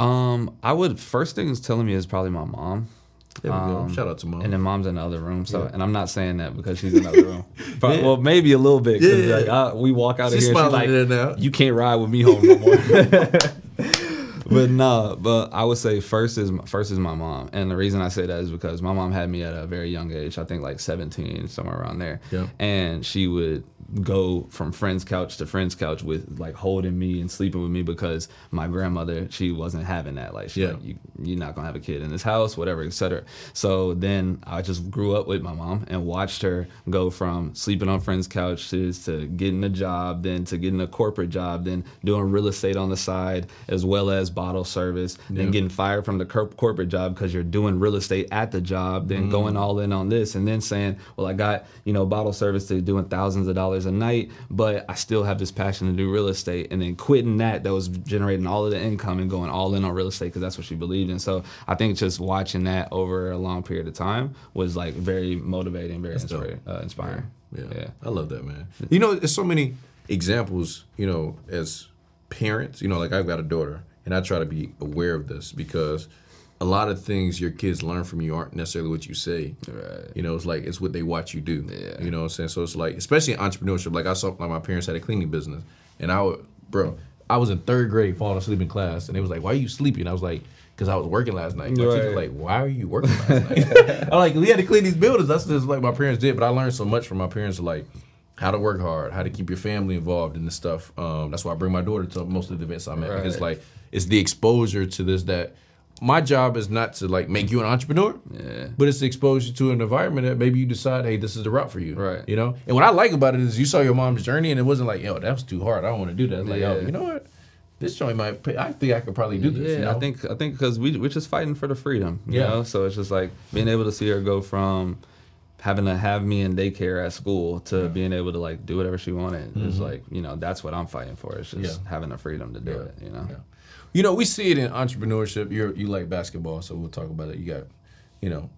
Um, I would first thing is telling me is probably my mom. There we go. Um, shout out to mom. And then mom's in the other room. So, yeah. And I'm not saying that because she's in the other room. Probably, yeah. Well, maybe a little bit. Because yeah, yeah. like, we walk out she's of here, she's like, there now. You can't ride with me home no more. But no, but I would say first is first is my mom. And the reason I say that is because my mom had me at a very young age. I think like seventeen, somewhere around there. Yeah. And she would go from friend's couch to friend's couch with like holding me and sleeping with me, because my grandmother, she wasn't having that. Like, she yeah. like you, you're not gonna have a kid in this house, whatever, et cetera. So then I just grew up with my mom and watched her go from sleeping on friends' couches to getting a job, then to getting a corporate job, then doing real estate on the side, as well as bottle service, yeah. then getting fired from the cor- corporate job because you're doing real estate at the job, then mm. going all in on this, and then saying, well, I got, you know, bottle service to doing thousands of dollars a night, but I still have this passion to do real estate, and then quitting that that was generating all of the income and going all in on real estate because that's what she believed in. So I think just watching that over a long period of time was like very motivating, very inspira- uh, inspiring. Yeah. Yeah. yeah, I love that, man. You know, there's so many examples, you know, as parents, you know, like I've got a daughter, and I try to be aware of this because a lot of things your kids learn from you aren't necessarily what you say. Right. You know, it's like, it's what they watch you do. Yeah. You know what I'm saying? So it's like, especially in entrepreneurship, like I saw, like my parents had a cleaning business, and I would, bro, I was in third grade falling asleep in class, and they was like, why are you sleeping? I was like, because I was working last night. My right. teacher was like, why are you working last night? I'm like, we had to clean these buildings. That's just like my parents did, but I learned so much from my parents, like how to work hard, how to keep your family involved in this stuff. Um, that's why I bring my daughter to most of the events I'm at, right. because like, it's the exposure to this that, my job is not to like make you an entrepreneur, yeah. but it's to expose you to an environment that maybe you decide, hey, this is the route for you, right? You know. And what I like about it is you saw your mom's journey, and it wasn't like, yo, that was too hard. I don't want to do that. It's like, yeah. yo, you know what? This joint might pay. I think I could probably do this. Yeah, you know? I think I think because we we're just fighting for the freedom, you yeah. know. So it's just like being able to see her go from having to have me in daycare at school to yeah. being able to like do whatever she wanted. Mm-hmm. It's like, you know, that's what I'm fighting for. It's just yeah. having the freedom to do yeah. it, you know? Yeah. You know, we see it in entrepreneurship. You're, you like basketball, so we'll talk about it. You got, you know,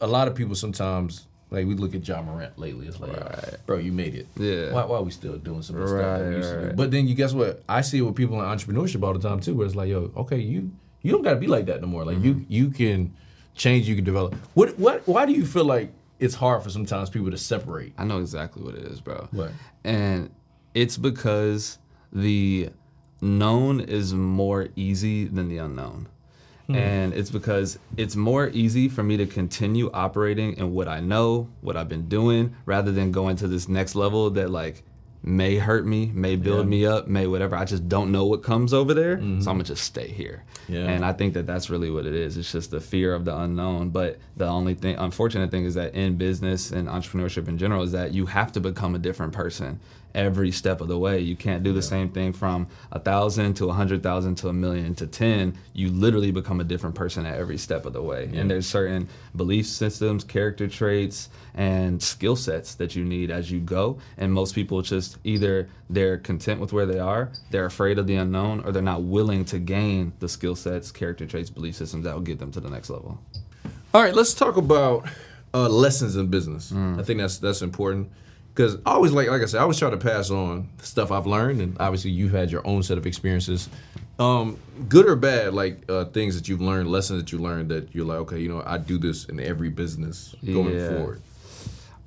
a lot of people sometimes, like we look at John Morant lately. It's like, right. bro, you made it. Yeah. Why, why are we still doing some of the right, stuff that we used right. to do? But then you guess what? I see it with people in entrepreneurship all the time too, where it's like, yo, okay, you you don't gotta be like that no more. Like mm-hmm. you you can change, you can develop. What what why do you feel like it's hard for sometimes people to separate? I know exactly what it is, bro. What? And it's because the known is more easy than the unknown. Hmm. And it's because it's more easy for me to continue operating in what I know, what I've been doing, rather than going to this next level that like may hurt me, may build yeah. me up, may whatever. I just don't know what comes over there, mm-hmm. so I'm gonna just stay here. Yeah. And I think that that's really what it is. It's just the fear of the unknown. But the only thing, unfortunate thing is that in business and entrepreneurship in general is that you have to become a different person every step of the way. You can't do the yeah. same thing from a thousand to a hundred thousand to a million to ten. You literally become a different person at every step of the way. Yeah. And there's certain belief systems, character traits, and skill sets that you need as you go. And most people just either they're content with where they are, they're afraid of the unknown, or they're not willing to gain the skill sets, character traits, belief systems that will get them to the next level. All right, let's talk about uh, lessons in business. Mm. I think that's that's important. Because I always, like like I said, I always try to pass on stuff I've learned, and obviously you've had your own set of experiences. Um, good or bad, like uh, things that you've learned, lessons that you learned that you're like, okay, you know, I do this in every business going yeah. forward.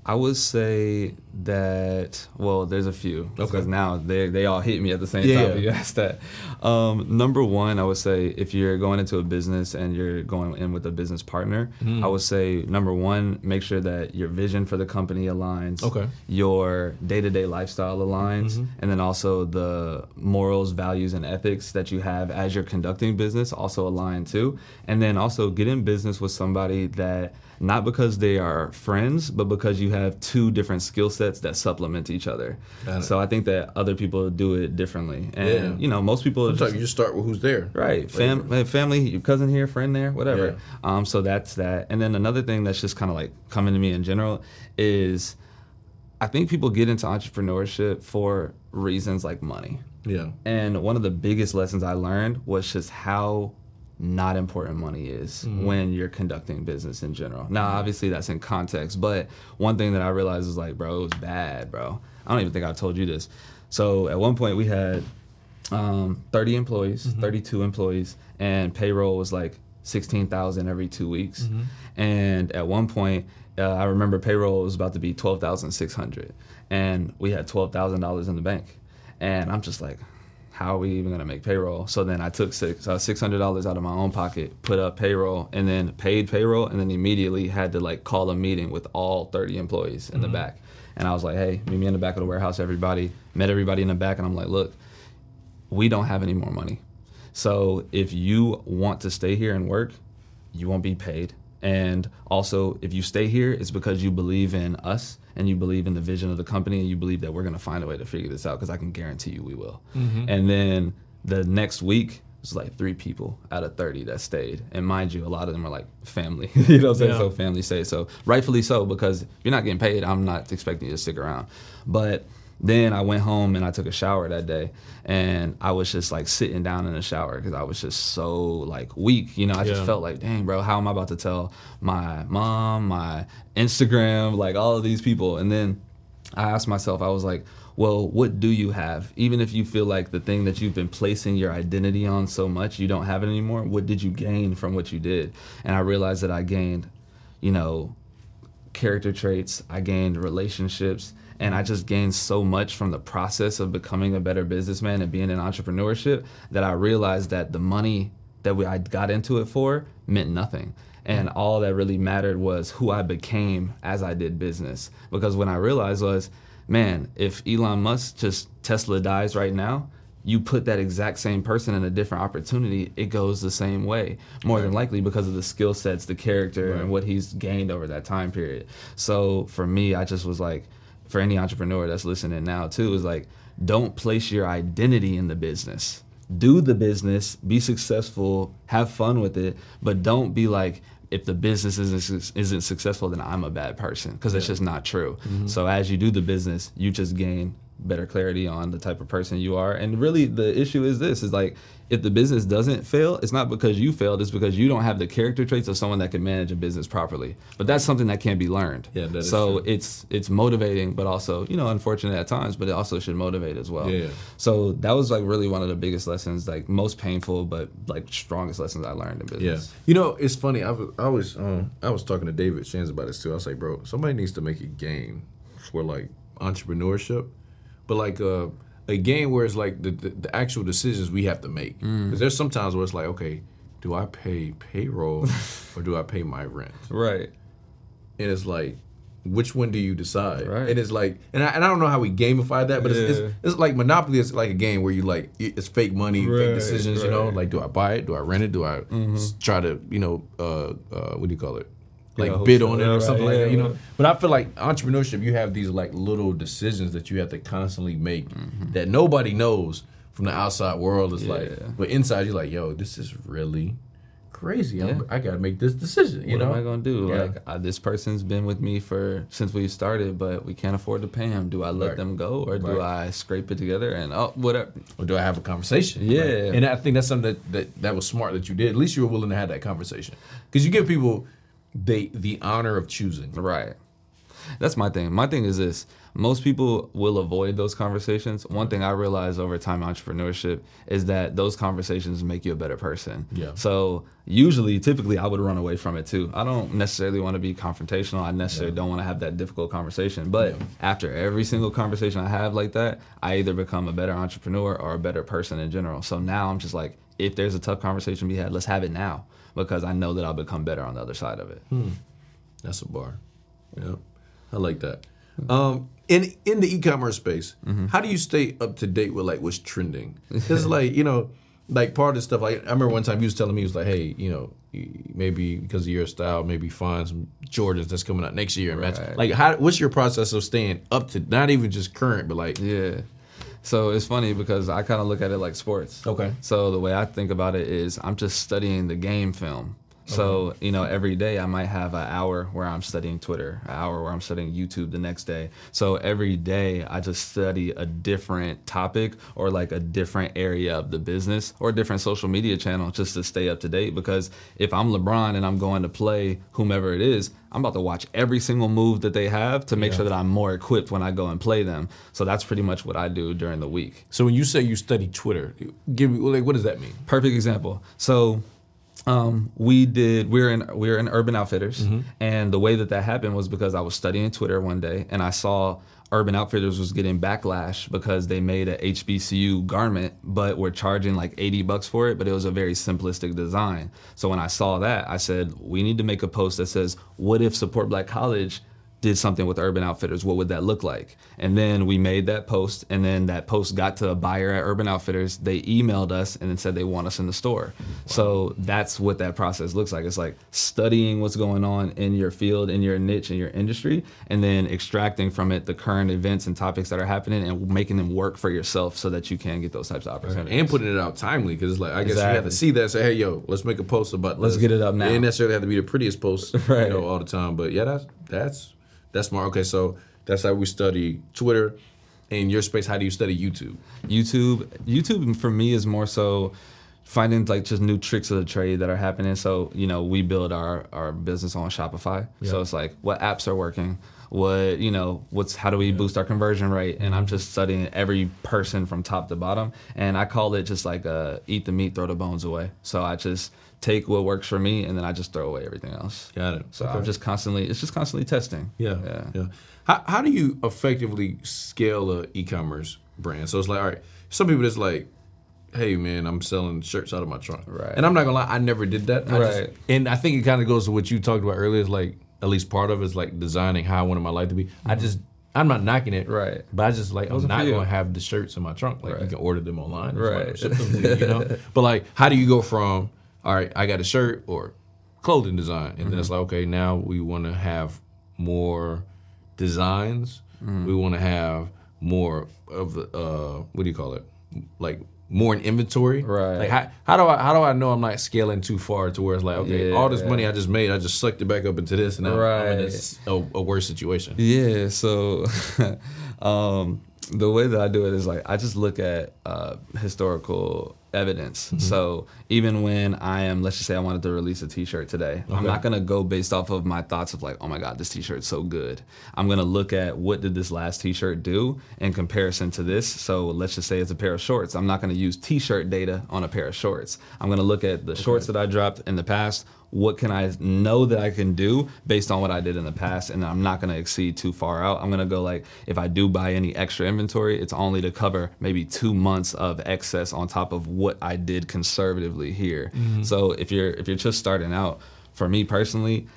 I would say that, well, there's a few. Because okay. now they they all hit me at the same yeah. time. You asked that. Um, number one, I would say if you're going into a business and you're going in with a business partner, mm. I would say, number one, make sure that your vision for the company aligns, okay. your day-to-day lifestyle aligns, mm-hmm. and then also the morals, values, and ethics that you have as you're conducting business also align too. And then also get in business with somebody that, not because they are friends, but because you have two different skill sets that supplement each other. So I think that other people do it differently. And, yeah. you know, most people... Sometimes just, you just start with who's there. Right. Fam- family, your cousin here, friend there, whatever. Yeah. Um, so that's that. And then another thing that's just kind of like coming to me in general is I think people get into entrepreneurship for reasons like money. Yeah. And one of the biggest lessons I learned was just how... not important money is mm-hmm. when you're conducting business in general. Now, obviously that's in context, but one thing that I realized is like, bro, it was bad, bro. I don't even think I told you this. So at one point we had um, thirty employees, mm-hmm. thirty-two employees, and payroll was like sixteen thousand every two weeks. Mm-hmm. And at one point, uh, I remember payroll was about to be twelve thousand six hundred, and we had twelve thousand dollars in the bank. And I'm just like, how are we even gonna make payroll? So then I took six, uh, six hundred dollars out of my own pocket, put up payroll, and then paid payroll, and then immediately had to like call a meeting with all thirty employees in mm-hmm. the back. And I was like, hey, meet me in the back of the warehouse, everybody. Met everybody in the back, and I'm like, look, we don't have any more money. So if you want to stay here and work, you won't be paid. And also, if you stay here, it's because you believe in us and you believe in the vision of the company and you believe that we're gonna find a way to figure this out, because I can guarantee you we will. Mm-hmm. And then the next week, it's like three people out of thirty that stayed. And mind you, a lot of them are like family, you know what I'm saying? Yeah. So family stayed, so rightfully so, because if you're not getting paid, I'm not expecting you to stick around. But then I went home and I took a shower that day, and I was just like sitting down in the shower because I was just so like weak, you know. I yeah. just felt like, dang, bro, how am I about to tell my mom, my Instagram, like all of these people? And then I asked myself, I was like, well, what do you have? Even if you feel like the thing that you've been placing your identity on so much, you don't have it anymore, what did you gain from what you did? And I realized that I gained, you know, character traits, I gained relationships, and I just gained so much from the process of becoming a better businessman and being in entrepreneurship that I realized that the money that we, I got into it for meant nothing. And all that really mattered was who I became as I did business. Because when I realized was, man, if Elon Musk, just Tesla dies right now, you put that exact same person in a different opportunity, it goes the same way, more right. than likely, because of the skill sets, the character, right. and what he's gained over that time period. So for me, I just was like, for any entrepreneur that's listening now too, is like, don't place your identity in the business. Do the business, be successful, have fun with it, but don't be like, if the business isn't, isn't successful, then I'm a bad person, because yeah. it's just not true. Mm-hmm. So as you do the business, you just gain better clarity on the type of person you are. And really the issue is this, is like, if the business doesn't fail, it's not because you failed, it's because you don't have the character traits of someone that can manage a business properly. But that's something that can be learned. Yeah, that so is true. it's it's motivating, but also, you know, unfortunate at times, but it also should motivate as well. Yeah. So that was like really one of the biggest lessons, like most painful, but like strongest lessons I learned in business. Yeah. You know, it's funny, I was, I was, um, I was talking to David Shands about this too. I was like, bro, somebody needs to make a game for like entrepreneurship. But like uh, a game where it's like the, the, the actual decisions we have to make. Mm. Cause there's sometimes where it's like, okay, do I pay payroll or do I pay my rent? Right. And it's like, which one do you decide? Right. And it's like, and I, and I don't know how we gamify that, but yeah. it's, it's it's like Monopoly is like a game where you like, it's fake money, right, fake decisions, right. you know? Like, do I buy it? Do I rent it? Do I mm-hmm. try to, you know, uh, uh, what do you call it? Like yeah, bid on so. it or right, something yeah, like that, you know. Right. But I feel like entrepreneurship, you have these like little decisions that you have to constantly make mm-hmm. that nobody knows from the outside world. It's yeah. like, but inside you're like, yo, this is really crazy. Yeah. I gotta make this decision. You what know? Am I gonna do? Yeah. Like I, this person's been with me for since we started, but we can't afford to pay him. Do I let right. them go, or right. do I scrape it together and oh whatever? Or do I have a conversation? Yeah. Right? And I think that's something that, that that was smart that you did. At least you were willing to have that conversation, because you give people. They, the honor of choosing. Right. That's my thing. My thing is this. Most people will avoid those conversations. One thing I realized over time in entrepreneurship is that those conversations make you a better person. Yeah. So usually, typically, I would run away from it too. I don't necessarily want to be confrontational. I necessarily yeah. don't want to have that difficult conversation. But yeah. after every single conversation I have like that, I either become a better entrepreneur or a better person in general. So now I'm just like, if there's a tough conversation to be had, let's have it now, because I know that I'll become better on the other side of it. Hmm. That's a bar. Yeah, I like that. Um, in in the e-commerce space, mm-hmm. how do you stay up to date with like what's trending? Because like, you know, like part of the stuff, like I remember one time he was telling me, he was like, hey, you know, maybe because of your style, maybe find some Jordans that's coming out next year and right. match. Like, how, what's your process of staying up to, not even just current, but like. Yeah. So it's funny because I kind of look at it like sports. Okay. So the way I think about it is I'm just studying the game film. So, you know, every day I might have an hour where I'm studying Twitter, an hour where I'm studying YouTube the next day. So every day I just study a different topic or like a different area of the business or a different social media channel just to stay up to date. Because if I'm LeBron and I'm going to play whomever it is, I'm about to watch every single move that they have to make yeah. sure that I'm more equipped when I go and play them. So that's pretty much what I do during the week. So when you say you study Twitter, give me like, what does that mean? Perfect example. So... Um, we did, we we're in, we we're in Urban Outfitters, mm-hmm. and the way that that happened was because I was studying Twitter one day, and I saw Urban Outfitters was getting backlash because they made a H B C U garment, but were charging like eighty bucks for it, but it was a very simplistic design. So when I saw that, I said, we need to make a post that says, what if Support Black College did something with Urban Outfitters, what would that look like? And then we made that post, and then that post got to a buyer at Urban Outfitters. They emailed us and then said they want us in the store. Wow. So that's what that process looks like. It's like studying what's going on in your field, in your niche, in your industry, and then extracting from it the current events and topics that are happening and making them work for yourself so that you can get those types of opportunities. Right. And putting it out timely, because it's like, I guess exactly. you have to see that and say, hey, yo, let's make a post about Let's this. get it up now. It didn't necessarily have to be the prettiest post right. you know, all the time, but yeah, that's that's... That's smart. Okay, so that's how we study Twitter. In your space, how do you study YouTube? YouTube, YouTube for me is more so finding like just new tricks of the trade that are happening. So, you know, we build our, our business on Shopify. Yeah. So it's like, what apps are working? What, you know, what's, how do we yeah. boost our conversion rate? And I'm just studying every person from top to bottom. And I call it just like a eat the meat, throw the bones away. So I just take what works for me and then I just throw away everything else. Got it. So okay. I'm just constantly, it's just constantly testing. Yeah. Yeah. yeah. How, how do you effectively scale a e-commerce brand? So it's like, all right, some people just like, hey man, I'm selling shirts out of my trunk. Right. And I'm not gonna lie, I never did that. I right. Just, and I think it kind of goes to what you talked about earlier, is like, at least part of it is like designing how I wanted my life to be. Mm-hmm. I just, I'm not knocking it, right? But I just like, I'm not going to have the shirts in my trunk. Like right. you can order them online. Right. Like, ship them to you, you know? But like, how do you go from, all right, I got a shirt or clothing design. And mm-hmm. then it's like, okay, now we want to have more designs. Mm-hmm. We want to have more of the, uh, what do you call it? Like more in inventory. Right. Like how, how do I how do I know I'm not scaling too far to where it's like, okay, yeah. all this money I just made, I just sucked it back up into this, and I'm, right. I'm in this, a, a worse situation. Yeah. So, um, the way that I do it is like I just look at uh, historical evidence. Mm-hmm. So even when I am, let's just say I wanted to release a t-shirt today, okay. I'm not going to go based off of my thoughts of like, oh my God, this t-shirt's so good. I'm going to look at what did this last t-shirt do in comparison to this. So let's just say it's a pair of shorts. I'm not going to use t-shirt data on a pair of shorts. I'm going to look at the okay. shorts that I dropped in the past. What can I know that I can do based on what I did in the past? And I'm not going to exceed too far out. I'm going to go like, if I do buy any extra inventory, it's only to cover maybe two months of excess on top of what I did conservatively here. Mm-hmm. So if you're if you're just starting out, for me personally,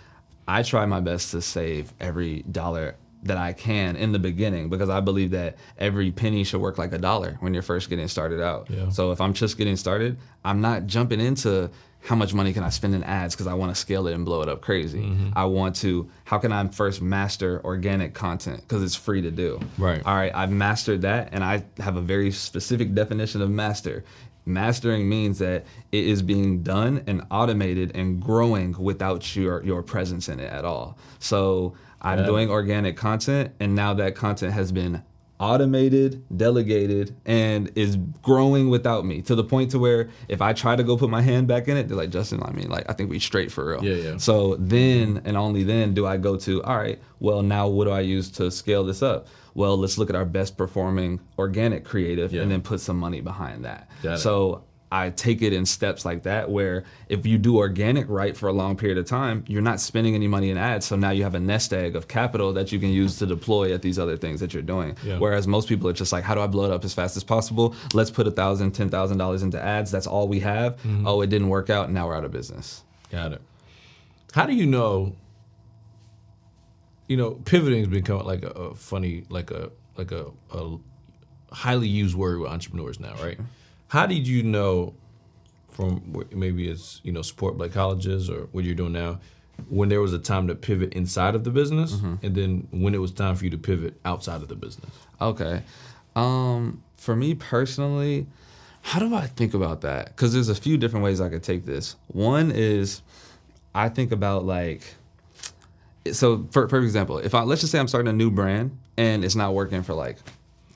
I try my best to save every dollar that I can in the beginning, because I believe that every penny should work like a dollar when you're first getting started out. Yeah. So if I'm just getting started, I'm not jumping into how much money can I spend in ads because I want to scale it and blow it up crazy. Mm-hmm. I want to, how can I first master organic content because it's free to do. Right. All right, I've mastered that, and I have a very specific definition of master. Mastering means that it is being done and automated and growing without your, your presence in it at all. So I'm yeah. doing organic content, and now that content has been automated, delegated, and is growing without me to the point to where if I try to go put my hand back in it, they're like, Justin, I mean, like, I think we straight for real. Yeah, yeah. So then and only then do I go to, all right, well, now what do I use to scale this up? Well, let's look at our best performing organic creative yeah. and then put some money behind that. So I take it in steps like that, where if you do organic right for a long period of time, you're not spending any money in ads, so now you have a nest egg of capital that you can use to deploy at these other things that you're doing. Yeah. Whereas most people are just like, how do I blow it up as fast as possible? Let's put one thousand dollars, ten thousand dollars into ads. That's all we have. Mm-hmm. Oh, it didn't work out, and now we're out of business. Got it. How do you know, you know, pivoting has become like a, a funny, like a, like a, a highly used word with entrepreneurs now, right? Sure. How did you know from maybe it's, you know, Support Black Colleges or what you're doing now, when there was a time to pivot inside of the business mm-hmm. and then when it was time for you to pivot outside of the business? Okay. Um, for me personally, how do I think about that? Because there's a few different ways I could take this. One is I think about like, so for, for example, if I, let's just say I'm starting a new brand and it's not working for like,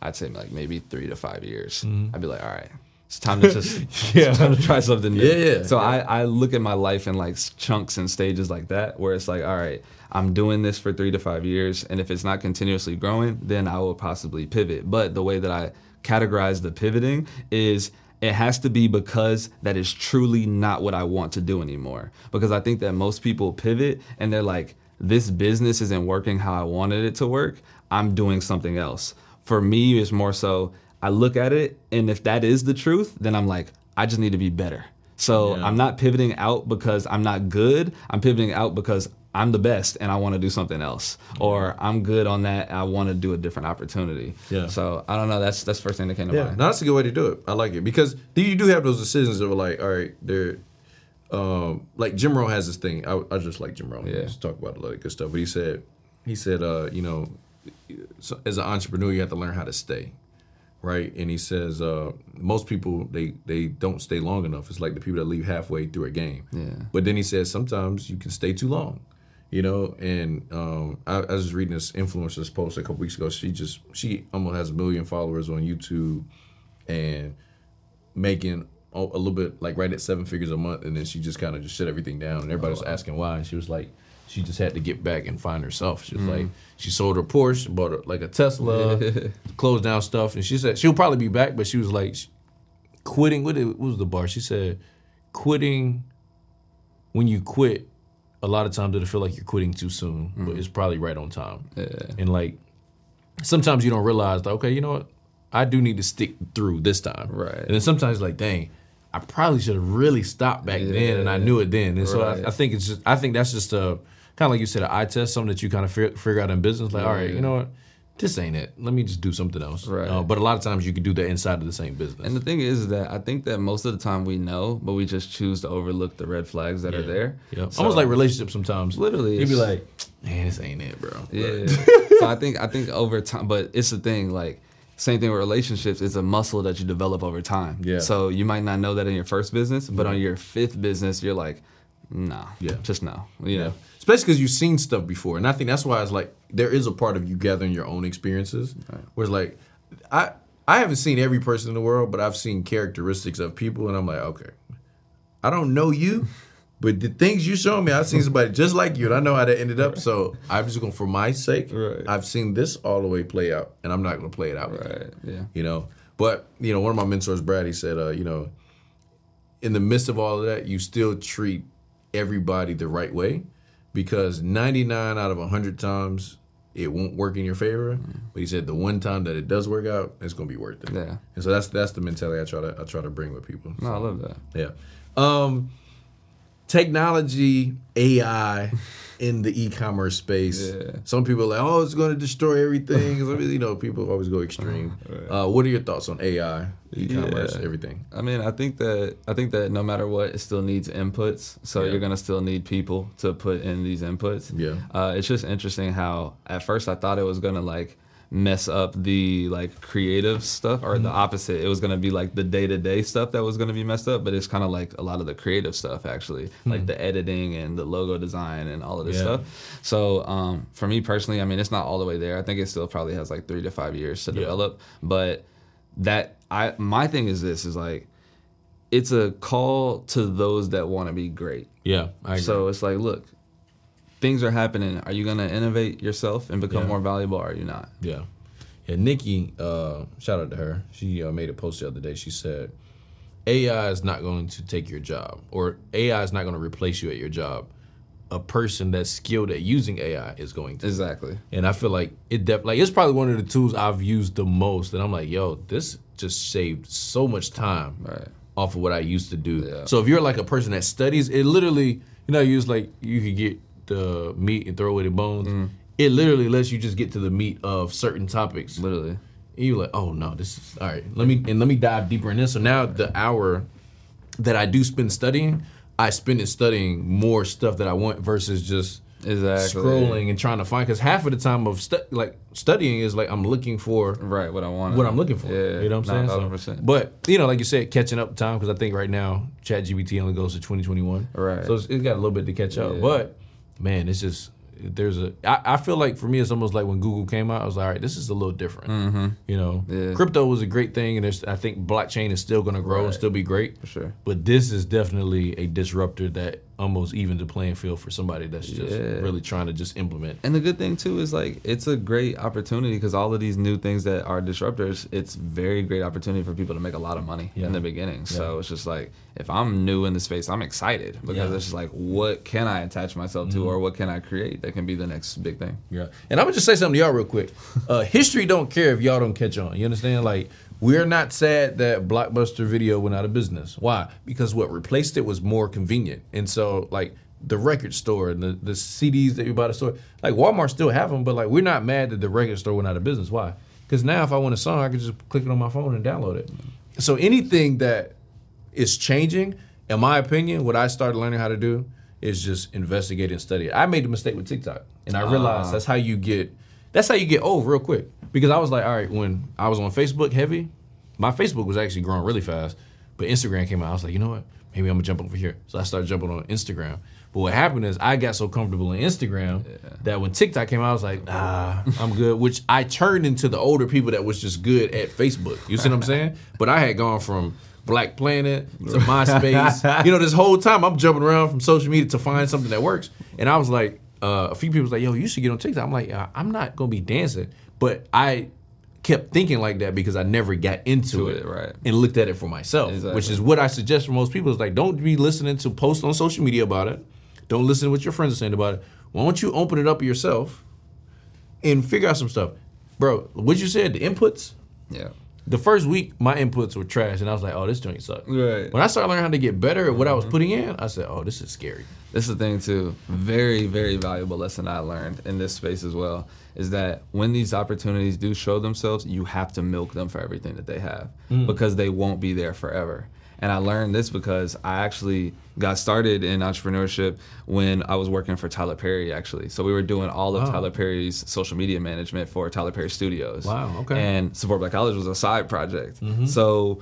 I'd say like maybe three to five years. Mm-hmm. I'd be like, all right. It's time to just yeah. time to try something new. Yeah, yeah, so yeah. I, I look at my life in like chunks and stages like that, where it's like, all right, I'm doing this for three to five years, and if it's not continuously growing, then I will possibly pivot. But the way that I categorize the pivoting is it has to be because that is truly not what I want to do anymore. Because I think that most people pivot and they're like, this business isn't working how I wanted it to work. I'm doing something else. For me, it's more so, I look at it, and if that is the truth, then I'm like, I just need to be better. So yeah. I'm not pivoting out because I'm not good. I'm pivoting out because I'm the best, and I want to do something else. Yeah. Or I'm good on that, and I want to do a different opportunity. Yeah. So I don't know. That's that's the first thing that came to yeah. mind. No, that's a good way to do it. I like it. Because you do have those decisions that were like, all right, they're, um, like Jim Rohn has this thing. I, I just like Jim Rohn. Yeah. Just talk about a lot of good stuff. But he said, he said, uh, you know, so as an entrepreneur, you have to learn how to stay. Right, and he says uh, most people they, they don't stay long enough. It's like the people that leave halfway through a game. Yeah. But then he says sometimes you can stay too long, you know. And um, I, I was reading this influencer's post a couple weeks ago. She just she almost has a million followers on YouTube, and making a little bit like right at seven figures a month. And then she just kind of just shut everything down. And everybody oh, was asking why. And she was like, she just had to get back and find herself. She was mm. like, she sold her Porsche, bought her, like a Tesla, closed down stuff, and she said she'll probably be back. But she was like, she, quitting. What, what was the bar? She said, quitting. When you quit, a lot of times it'll feel like you're quitting too soon, mm. but it's probably right on time. Yeah. And like, sometimes you don't realize, like, okay, you know what? I do need to stick through this time. Right. And then sometimes like, dang. I probably should have really stopped back yeah, then, and I knew it then. And right. so I, I think it's just, I think that's just a kind of like you said, an eye test, something that you kind of figure, figure out in business. Like, yeah, all right, yeah. you know what, this ain't it. Let me just do something else. Right. Uh, but a lot of times you can do that inside of the same business. And the thing is that I think that most of the time we know, but we just choose to overlook the red flags that yeah. are there. Yeah. So, almost like relationships sometimes. Literally, you'd be like, man, this ain't it, bro. Yeah. Right. So I think I think over time, but it's the thing like. Same thing with relationships. It's a muscle that you develop over time. Yeah. So you might not know that in your first business, but on your fifth business, you're like, nah, yeah. just no. You know? Yeah. Especially because you've seen stuff before. And I think that's why it's like, there is a part of you gathering your own experiences. Right. Where it's like, I, I haven't seen every person in the world, but I've seen characteristics of people. And I'm like, okay, I don't know you, but the things you showed me, I've seen somebody just like you, and I know how that ended up. Right. So I'm just going, for my sake, right. I've seen this all the way play out, and I'm not going to play it out with right. you. Yeah. You know? But, you know, one of my mentors, Brad, he said, uh, you know, in the midst of all of that, you still treat everybody the right way, because ninety-nine out of one hundred times it won't work in your favor. Mm. But he said the one time that it does work out, it's going to be worth it. Yeah. And so that's that's the mentality I try to I try to bring with people. No, so, I love that. Yeah. Um, technology, A I in the e-commerce space. Yeah. Some people are like, oh, it's going to destroy everything. You know, people always go extreme. Right. Uh, what are your thoughts on A I, e-commerce, yeah. everything? I mean, I think that I think that no matter what, it still needs inputs. So yeah. you're going to still need people to put in these inputs. Yeah. Uh, it's just interesting how at first I thought it was going to like mess up the like creative stuff, or the opposite. It was gonna be like the day-to-day stuff that was gonna be messed up, but it's kind of like a lot of the creative stuff actually, mm-hmm. like the editing and the logo design and all of this yeah. stuff. So um, for me personally, I mean, it's not all the way there. I think it still probably has like three to five years to yeah. develop. But that I my thing is this is like, it's a call to those that want to be great. Yeah, I agree. So it's like, look, things are happening. Are you going to innovate yourself and become yeah. more valuable, or are you not? Yeah. Yeah, Nikki, uh, shout out to her. She uh, made a post the other day. She said, A I is not going to take your job, or A I is not going to replace you at your job. A person that's skilled at using A I is going to. Exactly. And I feel like it def- like it's probably one of the tools I've used the most. And I'm like, yo, this just saved so much time right. off of what I used to do. Yeah. So if you're like a person that studies, it literally, you know, you just like, you could get the meat and throw away the bones. Mm. It literally lets you just get to the meat of certain topics. Literally, and you're like, oh no, this is all right. Let me and let me dive deeper in this. So now the hour that I do spend studying, I spend it studying more stuff that I want versus just exactly. scrolling and trying to find. Because half of the time of stu- like studying is like I'm looking for right what I want, what I'm looking for. Yeah, you know what I'm saying? So, but you know, like you said, catching up time, because I think right now ChatGPT only goes to twenty twenty-one. Right. So it's, it's got a little bit to catch up, yeah. but. Man, it's just, there's a, I, I feel like for me, it's almost like when Google came out, I was like, all right, this is a little different. Mm-hmm. You know, yeah. crypto was a great thing, and there's, I think blockchain is still going to grow right. and still be great. For sure. But this is definitely a disruptor that almost evens the playing field for somebody that's just yeah. really trying to just implement. And the good thing, too, is like, it's a great opportunity, because all of these new things that are disruptors, it's very great opportunity for people to make a lot of money yeah. in the beginning. Yeah. So it's just like, if I'm new in the space, I'm excited, because yeah. it's just like, what can I attach myself to, mm-hmm. or what can I create that can be the next big thing? Yeah. And I'm going to just say something to y'all real quick. Uh, history don't care if y'all don't catch on. You understand? Like, we're not sad that Blockbuster Video went out of business. Why? Because what replaced it was more convenient. And so, like, the record store and the, the C Ds that you buy at the store, like, Walmart still have them, but, like, we're not mad that the record store went out of business. Why? Because now if I want a song, I can just click it on my phone and download it. So anything that is changing, in my opinion, what I started learning how to do is just investigate and study it. I made the mistake with TikTok, and I realized uh. that's how you get... That's how you get old real quick. Because I was like, all right, when I was on Facebook heavy, my Facebook was actually growing really fast, but Instagram came out. I was like, you know what? Maybe I'm gonna jump over here. So I started jumping on Instagram. But what happened is I got so comfortable in Instagram yeah. that when TikTok came out, I was like, nah, I'm good, which I turned into the older people that was just good at Facebook. You see what I'm saying? But I had gone from Black Planet to MySpace. You know, this whole time I'm jumping around from social media to find something that works. And I was like, Uh, a few people was like, yo, you should get on TikTok. I'm like, I'm not going to be dancing. But I kept thinking like that because I never got into it, it right. and looked at it for myself, exactly. which is what I suggest for most people. Is like, don't be listening to posts on social media about it. Don't listen to what your friends are saying about it. Why don't you open it up yourself and figure out some stuff? Bro, what you said, the inputs? Yeah. The first week, my inputs were trash, and I was like, oh, this joint sucks. Right. When I started learning how to get better at what mm-hmm. I was putting in, I said, oh, this is scary. This is the thing, too. Very, very valuable lesson I learned in this space as well, is that when these opportunities do show themselves, you have to milk them for everything that they have, mm. because they won't be there forever. And I learned this because I actually got started in entrepreneurship when I was working for Tyler Perry, actually. So we were doing all of oh. Tyler Perry's social media management for Tyler Perry Studios. Wow, okay. And Support Black Colleges was a side project. Mm-hmm. So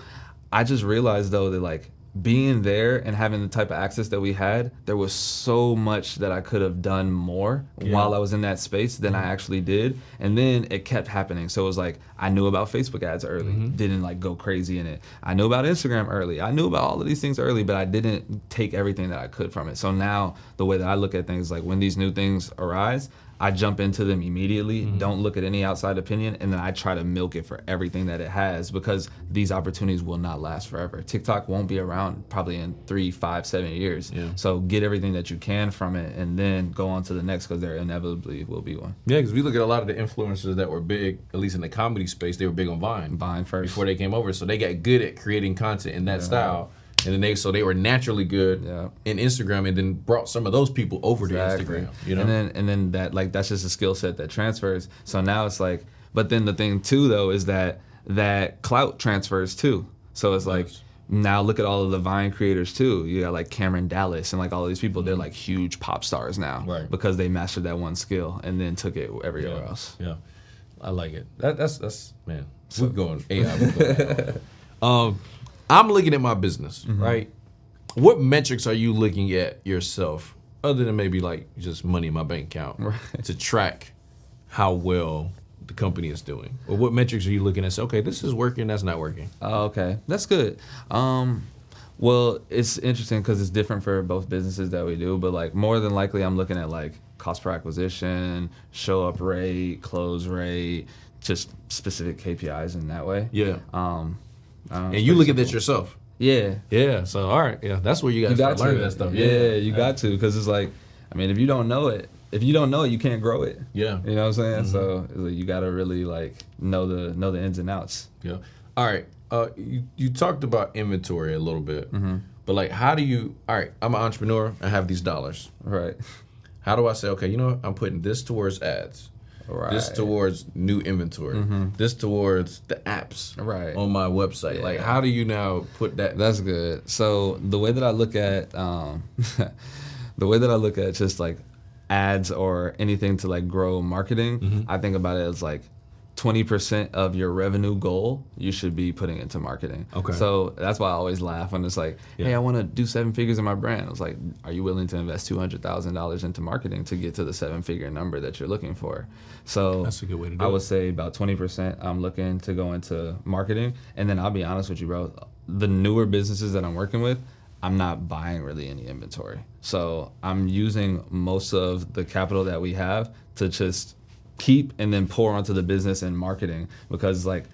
I just realized, though, that, like, being there and having the type of access that we had, there was so much that I could have done more yeah. while I was in that space than mm-hmm. I actually did. And then it kept happening. So it was like, I knew about Facebook ads early, mm-hmm. didn't like go crazy in it. I knew about Instagram early. I knew about all of these things early, but I didn't take everything that I could from it. So now the way that I look at things, like when these new things arise, I jump into them immediately, mm-hmm. don't look at any outside opinion, and then I try to milk it for everything that it has, because these opportunities will not last forever. TikTok won't be around probably in three, five, seven years. Yeah. So get everything that you can from it and then go on to the next, because there inevitably will be one. Yeah, because we look at a lot of the influencers that were big, at least in the comedy space, they were big on Vine. Vine first. Before they came over, so they got good at creating content in that yeah. style. And then they so they were naturally good yeah. in Instagram, and then brought some of those people over exactly. to Instagram. You know, and then and then that like that's just a skill set that transfers. So now it's like, but then the thing too though is that that clout transfers too. So it's like. Yes. Now look at all of the Vine creators too. You got like Cameron Dallas and like all of these people. They're like huge pop stars now right. because they mastered that one skill and then took it everywhere yeah. else. Yeah, I like it. That, that's that's man. So, we're going A I. We're going um. I'm looking at my business, mm-hmm. right? What metrics are you looking at yourself, other than maybe like just money in my bank account, right. to track how well the company is doing? Or what metrics are you looking at? So, okay, this is working, that's not working. Oh, okay, that's good. Um, well, it's interesting because it's different for both businesses that we do, but like more than likely I'm looking at like cost per acquisition, show up rate, close rate, just specific K P Is in that way. Yeah. Um, Um, and you look at this yourself. Yeah. Yeah. So, all right. Yeah. That's where you got to learn that stuff. Yeah. yeah you yeah. got to. Because it's like, I mean, if you don't know it, if you don't know it, you can't grow it. Yeah. You know what I'm saying? Mm-hmm. So, it's like you got to really, like, know the know the ins and outs. Yeah. All right. Uh, you, you talked about inventory a little bit. Mm-hmm. But, like, how do you, all right, I'm an entrepreneur. I have these dollars. Right. How do I say, okay, you know what? I'm putting this towards ads. Right. This towards new inventory. Mm-hmm. This towards the apps right. on my website. Yeah. Like, how do you now put that? That's good. So the way that I look at, um, the way that I look at just like ads or anything to like grow marketing, mm-hmm. I think about it as like twenty percent of your revenue goal you should be putting into marketing. Okay. So that's why I always laugh when it's like, yeah. hey, I want to do seven figures in my brand. I was like, are you willing to invest two hundred thousand dollars into marketing to get to the seven-figure number that you're looking for? So that's a good way to do I it. I would say about twenty percent I'm looking to go into marketing. And then I'll be honest with you, bro, the newer businesses that I'm working with, I'm not buying really any inventory. So I'm using most of the capital that we have to just keep and then pour onto the business and marketing, because like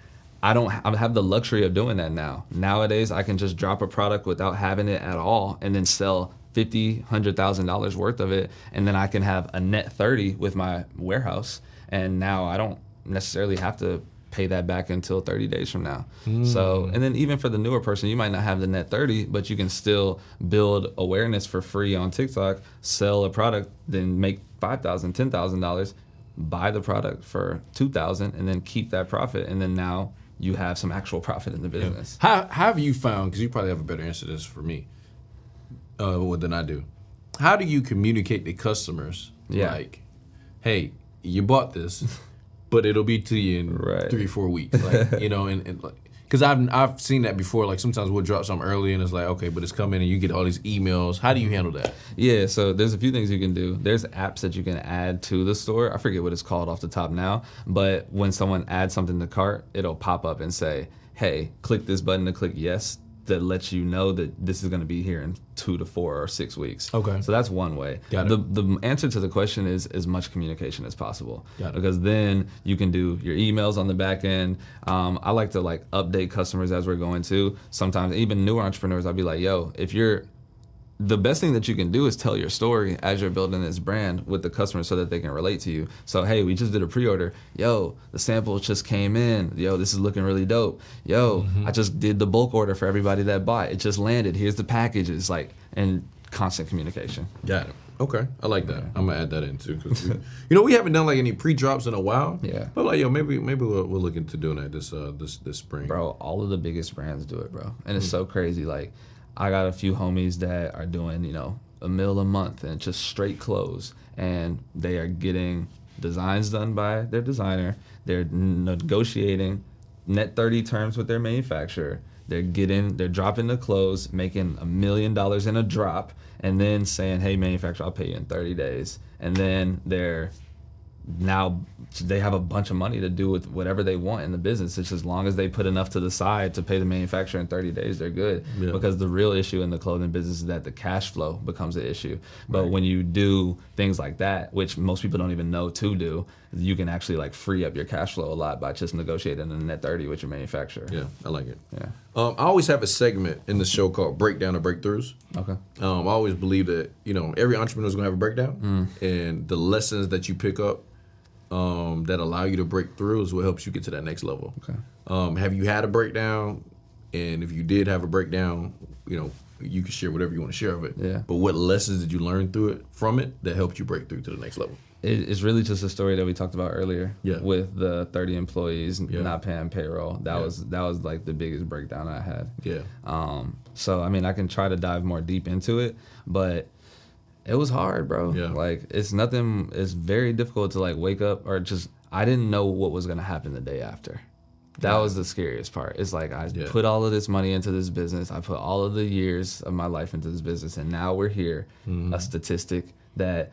I don't ha- I have the luxury of doing that now. Nowadays, I can just drop a product without having it at all and then sell fifty thousand dollars, one hundred thousand dollars worth of it, and then I can have a net thirty with my warehouse, and now I don't necessarily have to pay that back until thirty days from now. Mm. So, and then even for the newer person, you might not have the net thirty, but you can still build awareness for free on TikTok, sell a product, then make five thousand dollars, ten thousand dollars, buy the product for two thousand dollars and then keep that profit, and then now you have some actual profit in the business. Yeah. How, how have you found, because you probably have a better answer to this for me uh, than I do, how do you communicate to customers yeah. like, hey, you bought this, but it'll be to you in right. three, four weeks, like, you know, and, and like, because I've, I've seen that before, like sometimes we'll drop something early and it's like, okay, but it's coming and you get all these emails. How do you handle that? Yeah, so there's a few things you can do. There's apps that you can add to the store. I forget what it's called off the top now, but when someone adds something to cart, it'll pop up and say, hey, click this button to click yes, that lets you know that this is gonna be here in two to four or six weeks. Okay. So that's one way. Got it. The, the answer to the question is as much communication as possible. Got it. Because then you can do your emails on the back end. Um, I like to like update customers as we're going to. Sometimes even newer entrepreneurs, I'll be like, yo, if you're, the best thing that you can do is tell your story as you're building this brand with the customer so that they can relate to you. So, hey, we just did a pre-order. Yo, the sample just came in. Yo, this is looking really dope. Yo, mm-hmm. I just did the bulk order for everybody that bought. It just landed. Here's the package. It's like, and constant communication. Got it. Okay, I like that. Yeah. I'm gonna add that in too, because you know we haven't done like any pre-drops in a while. Yeah, but like yo, maybe maybe we'll, we'll look into doing that this uh this this spring. Bro, all of the biggest brands do it, bro, and it's mm. so crazy. Like, I got a few homies that are doing you know a meal a month and just straight clothes, and they are getting designs done by their designer. They're negotiating net thirty terms with their manufacturer. They're getting, they're dropping the clothes, making a million dollars in a drop, and then saying, "Hey, manufacturer, I'll pay you in thirty days." And then they're now they have a bunch of money to do with whatever they want in the business. It's just as long as they put enough to the side to pay the manufacturer in thirty days, they're good. Yeah. Because the real issue in the clothing business is that the cash flow becomes an issue. But right. when you do things like that, which most people don't even know to do, you can actually like free up your cash flow a lot by just negotiating a net thirty with your manufacturer. Yeah, I like it. Yeah. Um, I always have a segment in the show called Breakdown of Breakthroughs. Okay. Um, I always believe that, you know, every entrepreneur is going to have a breakdown. Mm. And the lessons that you pick up Um, that allow you to break through is what helps you get to that next level. Okay. Um, have you had a breakdown? And if you did have a breakdown, you know, you can share whatever you want to share of it. Yeah. But what lessons did you learn through it, from it, that helped you break through to the next level? It, it's really just a story that we talked about earlier. Yeah. With the thirty employees yeah. not paying payroll. That yeah. was that was like the biggest breakdown I had. Yeah. Um. So I mean, I can try to dive more deep into it, but. It was hard, bro. Yeah. Like, it's nothing, it's very difficult to, like, wake up or just, I didn't know what was going to happen the day after. That yeah. was the scariest part. It's like, I yeah. put all of this money into this business. I put all of the years of my life into this business, and now we're here. Mm-hmm. A statistic that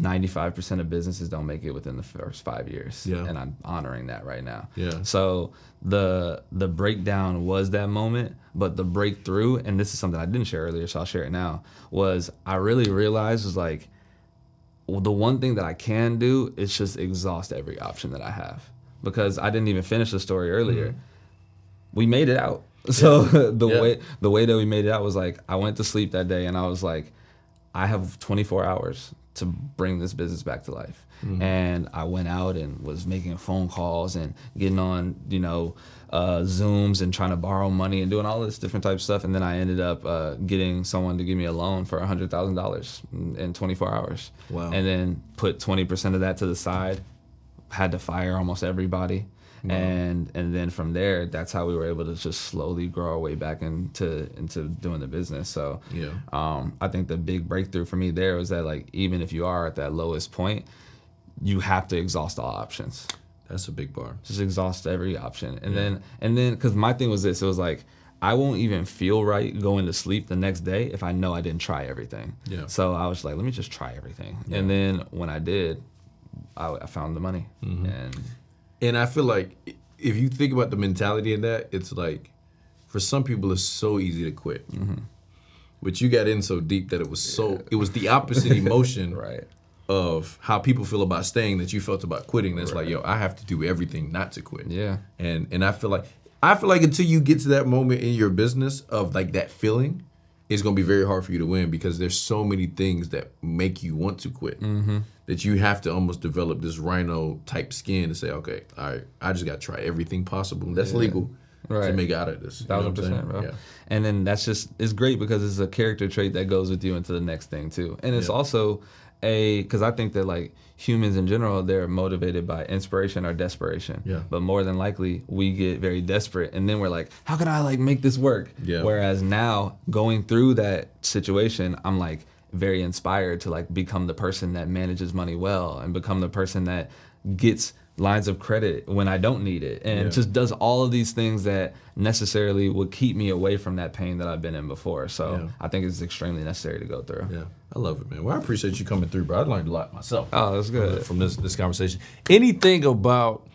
ninety-five percent of businesses don't make it within the first five years. Yeah. And I'm honoring that right now. Yeah. So the the breakdown was that moment, but the breakthrough, and this is something I didn't share earlier, so I'll share it now, was I really realized was like, well, the one thing that I can do is just exhaust every option that I have. Because I didn't even finish the story earlier. Mm-hmm. We made it out. So yeah. the yeah. way the way that we made it out was like, I went to sleep that day and I was like, I have twenty-four hours to bring this business back to life. Mm-hmm. And I went out and was making phone calls and getting on, you know, uh, Zooms and trying to borrow money and doing all this different type of stuff. And then I ended up uh, getting someone to give me a loan for one hundred thousand dollars in twenty-four hours. Wow. And then put twenty percent of that to the side, had to fire almost everybody. Wow. And and then from there, that's how we were able to just slowly grow our way back into into doing the business. So yeah, um, I think the big breakthrough for me there was that, like, even if you are at that lowest point, you have to exhaust all options. That's a big bar. Just exhaust every option. And yeah. then and then because my thing was this, it was like, I won't even feel right going to sleep the next day if I know I didn't try everything. Yeah. So I was like, let me just try everything. Yeah. And then when I did, I, I found the money. Mm-hmm. and. And I feel like if you think about the mentality of that, it's like, for some people, it's so easy to quit. Mm-hmm. But you got in so deep that it was so, yeah. it was the opposite emotion right. of how people feel about staying that you felt about quitting. That's right. Like, yo, I have to do everything not to quit. Yeah. And and I feel like, I feel like until you get to that moment in your business of like that feeling, it's going to be very hard for you to win, because there's so many things that make you want to quit. Mm-hmm. That you have to almost develop this rhino type skin to say, okay, all right, I just got to try everything possible that's yeah. legal right. to make out of this. Thousand percent, bro. Yeah. And then that's just, it's great because it's a character trait that goes with you into the next thing too. And it's yeah. also a, because I think that like humans in general, they're motivated by inspiration or desperation. Yeah. But more than likely, we get very desperate and then we're like, how can I like make this work? Yeah. Whereas now going through that situation, I'm like, very inspired to like become the person that manages money well and become the person that gets lines of credit when I don't need it and yeah. just does all of these things that necessarily would keep me away from that pain that I've been in before. So yeah. I think it's extremely necessary to go through. Yeah, I love it, man. Well, I appreciate you coming through, bro. I learned a lot myself. Oh, that's good. From this this conversation. Anything about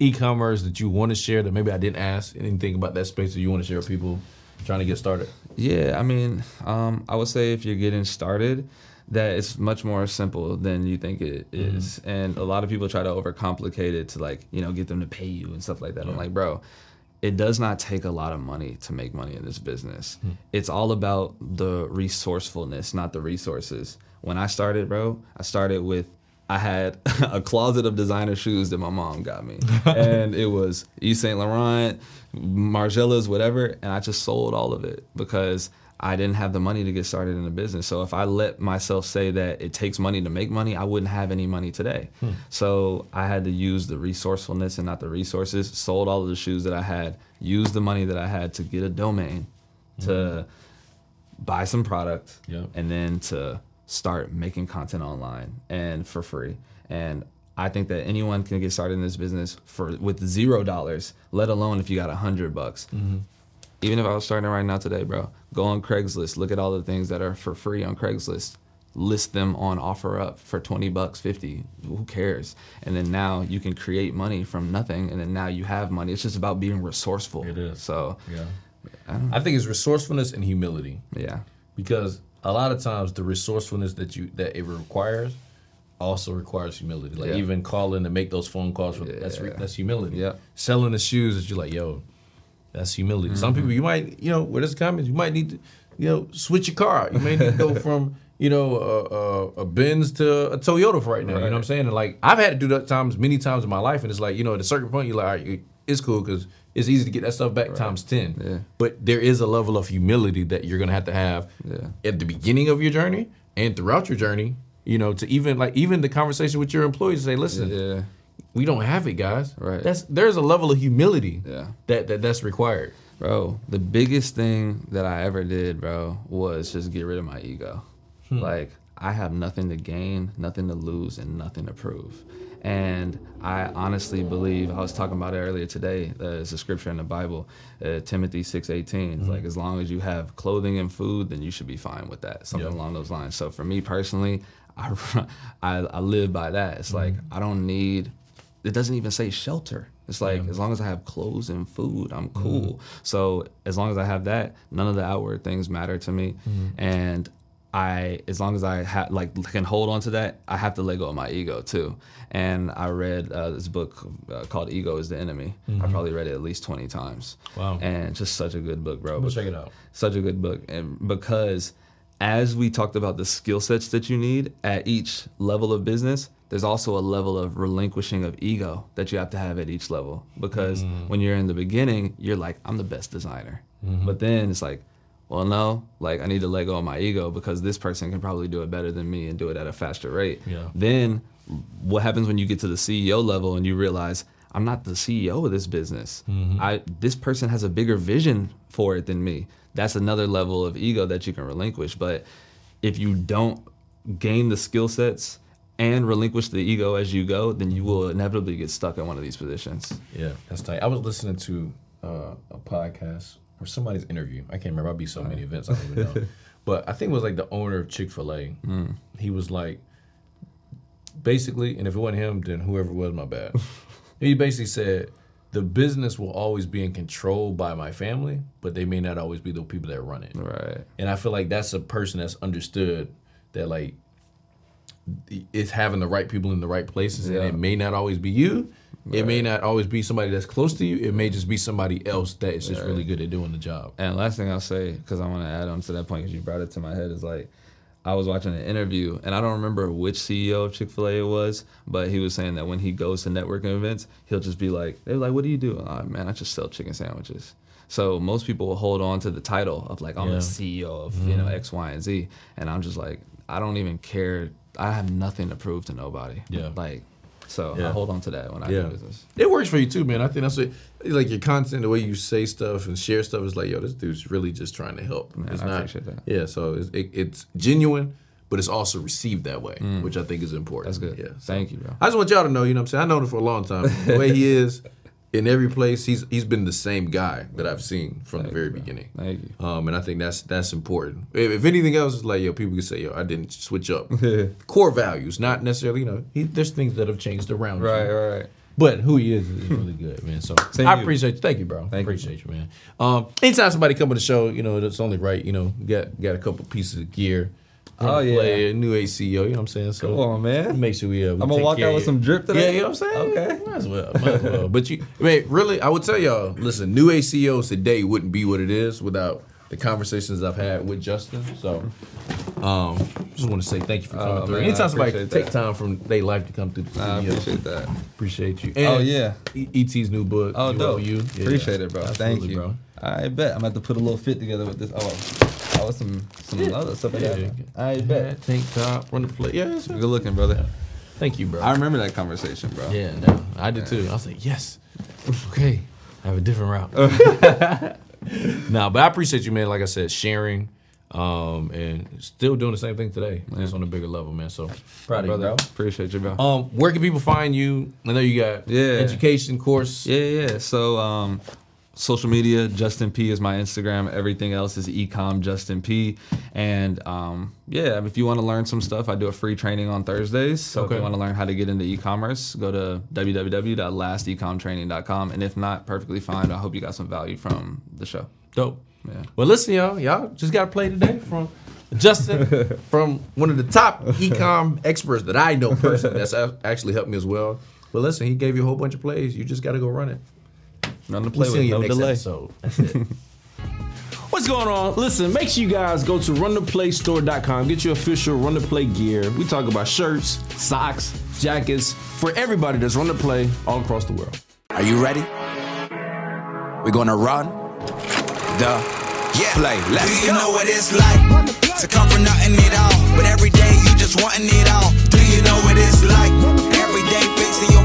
e-commerce that you want to share that maybe I didn't ask? Anything about that space that you want to share with people trying to get started? Yeah, I mean, um, I would say if you're getting started, that it's much more simple than you think it is. Mm-hmm. And a lot of people try to overcomplicate it to like, you know, get them to pay you and stuff like that. Yeah. I'm like, bro, it does not take a lot of money to make money in this business. Mm-hmm. It's all about the resourcefulness, not the resources. When I started, bro, I started with I had a closet of designer shoes that my mom got me. And it was Yves Saint Laurent, Margiela's, whatever. And I just sold all of it because I didn't have the money to get started in a business. So if I let myself say that it takes money to make money, I wouldn't have any money today. Hmm. So I had to use the resourcefulness and not the resources, sold all of the shoes that I had, used the money that I had to get a domain, mm-hmm. to buy some product, yep. and then to start making content online and for free. And I think that anyone can get started in this business for with zero dollars, let alone if you got a hundred bucks. Mm-hmm. Even if I was starting right now today, bro, go on Craigslist, look at all the things that are for free on Craigslist, list them on OfferUp for twenty bucks, fifty, who cares? And then now you can create money from nothing, and then now you have money. It's just about being resourceful. It is. So, yeah. I, don't I think it's resourcefulness and humility. Yeah. Because a lot of times the resourcefulness that you that it requires also requires humility. Like yeah. even calling to make those phone calls, yeah. that's that's humility. Yeah. Selling the shoes that you're like, yo, that's humility. Mm-hmm. Some people, you might, you know, with this comment, you might need to, you know, switch your car. You may need to go from, you know, a, a, a Benz to a Toyota for right now. Right. You know what I'm saying? And like, I've had to do that times, many times in my life. And it's like, you know, at a certain point, you're like, all right, it's cool because it's easy to get that stuff back right. times ten. Yeah. But there is a level of humility that you're going to have to have yeah. at the beginning of your journey and throughout your journey, you know, to even like, even the conversation with your employees, say, listen, yeah. we don't have it, guys. Right. That's there's a level of humility yeah. that, that that's required. Bro, the biggest thing that I ever did, bro, was just get rid of my ego. Hmm. Like, I have nothing to gain, nothing to lose, and nothing to prove. And I honestly believe, I was talking about it earlier today, uh, it's a scripture in the Bible, uh, Timothy six eighteen, mm-hmm. like as long as you have clothing and food, then you should be fine with that, something yep. along those lines. So for me personally, I, I, I live by that. It's mm-hmm. like, I don't need, it doesn't even say shelter. It's like, yeah. as long as I have clothes and food, I'm cool. Mm-hmm. So as long as I have that, none of the outward things matter to me. Mm-hmm. And I, as long as I ha- like can hold on to that, I have to let go of my ego too. And I read uh, this book uh, called Ego is the Enemy. Mm-hmm. I probably read it at least twenty times. Wow. And just such a good book, bro. I'm gonna check it out. Such a good book. And because as we talked about the skill sets that you need at each level of business, there's also a level of relinquishing of ego that you have to have at each level. Because mm-hmm. when you're in the beginning, you're like, I'm the best designer. Mm-hmm. But then it's like, well, no, like I need to let go of my ego because this person can probably do it better than me and do it at a faster rate. Yeah. Then what happens when you get to the C E O level and you realize I'm not the C E O of this business. Mm-hmm. I this person has a bigger vision for it than me. That's another level of ego that you can relinquish. But if you don't gain the skill sets and relinquish the ego as you go, then you will inevitably get stuck in one of these positions. Yeah, that's tight. I was listening to uh, a podcast or somebody's interview. I can't remember. I'll be so many events, I don't even know. But I think it was like the owner of Chick-fil-A. Mm. He was like, basically, and if it wasn't him, then whoever was, my bad. He basically said, the business will always be in control by my family, but they may not always be the people that run it. Right. And I feel like that's a person that's understood that like, it's having the right people in the right places, yeah. and it may not always be you. Right. It may not always be somebody that's close to you. It may just be somebody else that is just right. really good at doing the job. And last thing I'll say, because I want to add on to that point, because you brought it to my head, is like, I was watching an interview, and I don't remember which C E O of Chick-fil-A it was, but he was saying that when he goes to networking events, he'll just be like, they're like, what do you do? Oh, man, I just sell chicken sandwiches. So most people will hold on to the title of like, I'm yeah. the C E O of mm-hmm. you know X, Y, and Z. And I'm just like, I don't even care. I have nothing to prove to nobody. Yeah. Like, so yeah. I hold on to that when I yeah. do business. It works for you too, man. I think that's what, like your content, the way you say stuff and share stuff is like, yo, this dude's really just trying to help. Man, it's I not, appreciate that. Yeah, so it's, it, it's genuine, but it's also received that way, mm. which I think is important. That's good. Yeah, so. Thank you, bro. I just want y'all to know, you know what I'm saying? I know him for a long time. The way he is, in every place, he's he's been the same guy that I've seen from Thank the very you, beginning. Thank you. Um, and I think that's that's important. If, if anything else, it's like, yo, people can say, yo, I didn't switch up. Core values, not necessarily, you know, he, there's things that have changed around right, you. Right, right. But who he is is really good, man. So Same I you. appreciate you. Thank you, bro. Thank appreciate you, you man. Um, anytime somebody come on the show, you know, it's only right, you know, got got a couple pieces of gear. Oh, yeah. Play a new A C O, you know what I'm saying? So come on, man. Make sure we, uh, we I'm going to walk out with some drip today. Yeah, you know what I'm saying? Okay. Might as well. Might as well. But you, I mean, really, I would tell y'all, listen, new A C Os today wouldn't be what it is without the conversations I've had with Justin. So um, just want to say thank you for coming oh, through. Man, anytime somebody that. take time from their life to come through the studio. I appreciate that. Appreciate you. And oh, yeah. E T's new book. Oh, dope. Yeah, appreciate it, bro. Thank you. Bro. I bet. I'm going to have to put a little fit together with this. Oh, out with some some yeah. other stuff. Yeah. I yeah. bet. Tank top, run the play. Yeah, that's good looking, brother. Yeah. Thank you, bro. I remember that conversation, bro. Yeah, no, I did too. I was like, yes, okay, I have a different route. Nah, but I appreciate you, man. Like I said, sharing. Um and still doing the same thing today, man. Just on a bigger level, man. So proud of you, bro. Appreciate you, bro. Um, where can people find you? I know you got yeah education course. Yeah, yeah. So um, social media, Justin P is my Instagram. Everything else is ecom Justin P. And um, yeah, if you want to learn some stuff, I do a free training on Thursdays. So okay. if you want to learn how to get into e-commerce, go to w w w dot last ecom training dot com. And if not, perfectly fine. I hope you got some value from the show. Dope. Yeah. Well, listen, y'all. Y'all just got to play today from Justin, from one of the top e-com experts that I know personally. That's actually helped me as well. But listen, he gave you a whole bunch of plays. You just got to go run it. Nothing to play we'll with. No delay. Episode. That's it. What's going on? Listen, make sure you guys go to run the play store dot com. Get your official Run the Play gear. We talk about shirts, socks, jackets for everybody that's Run the Play all across the world. Are you ready? We're gonna run. The yeah. play. Let's Do you go. know what it's like to come from nothing at all? But every day you just wanting it all. Do you know what it's like? Every day fixing your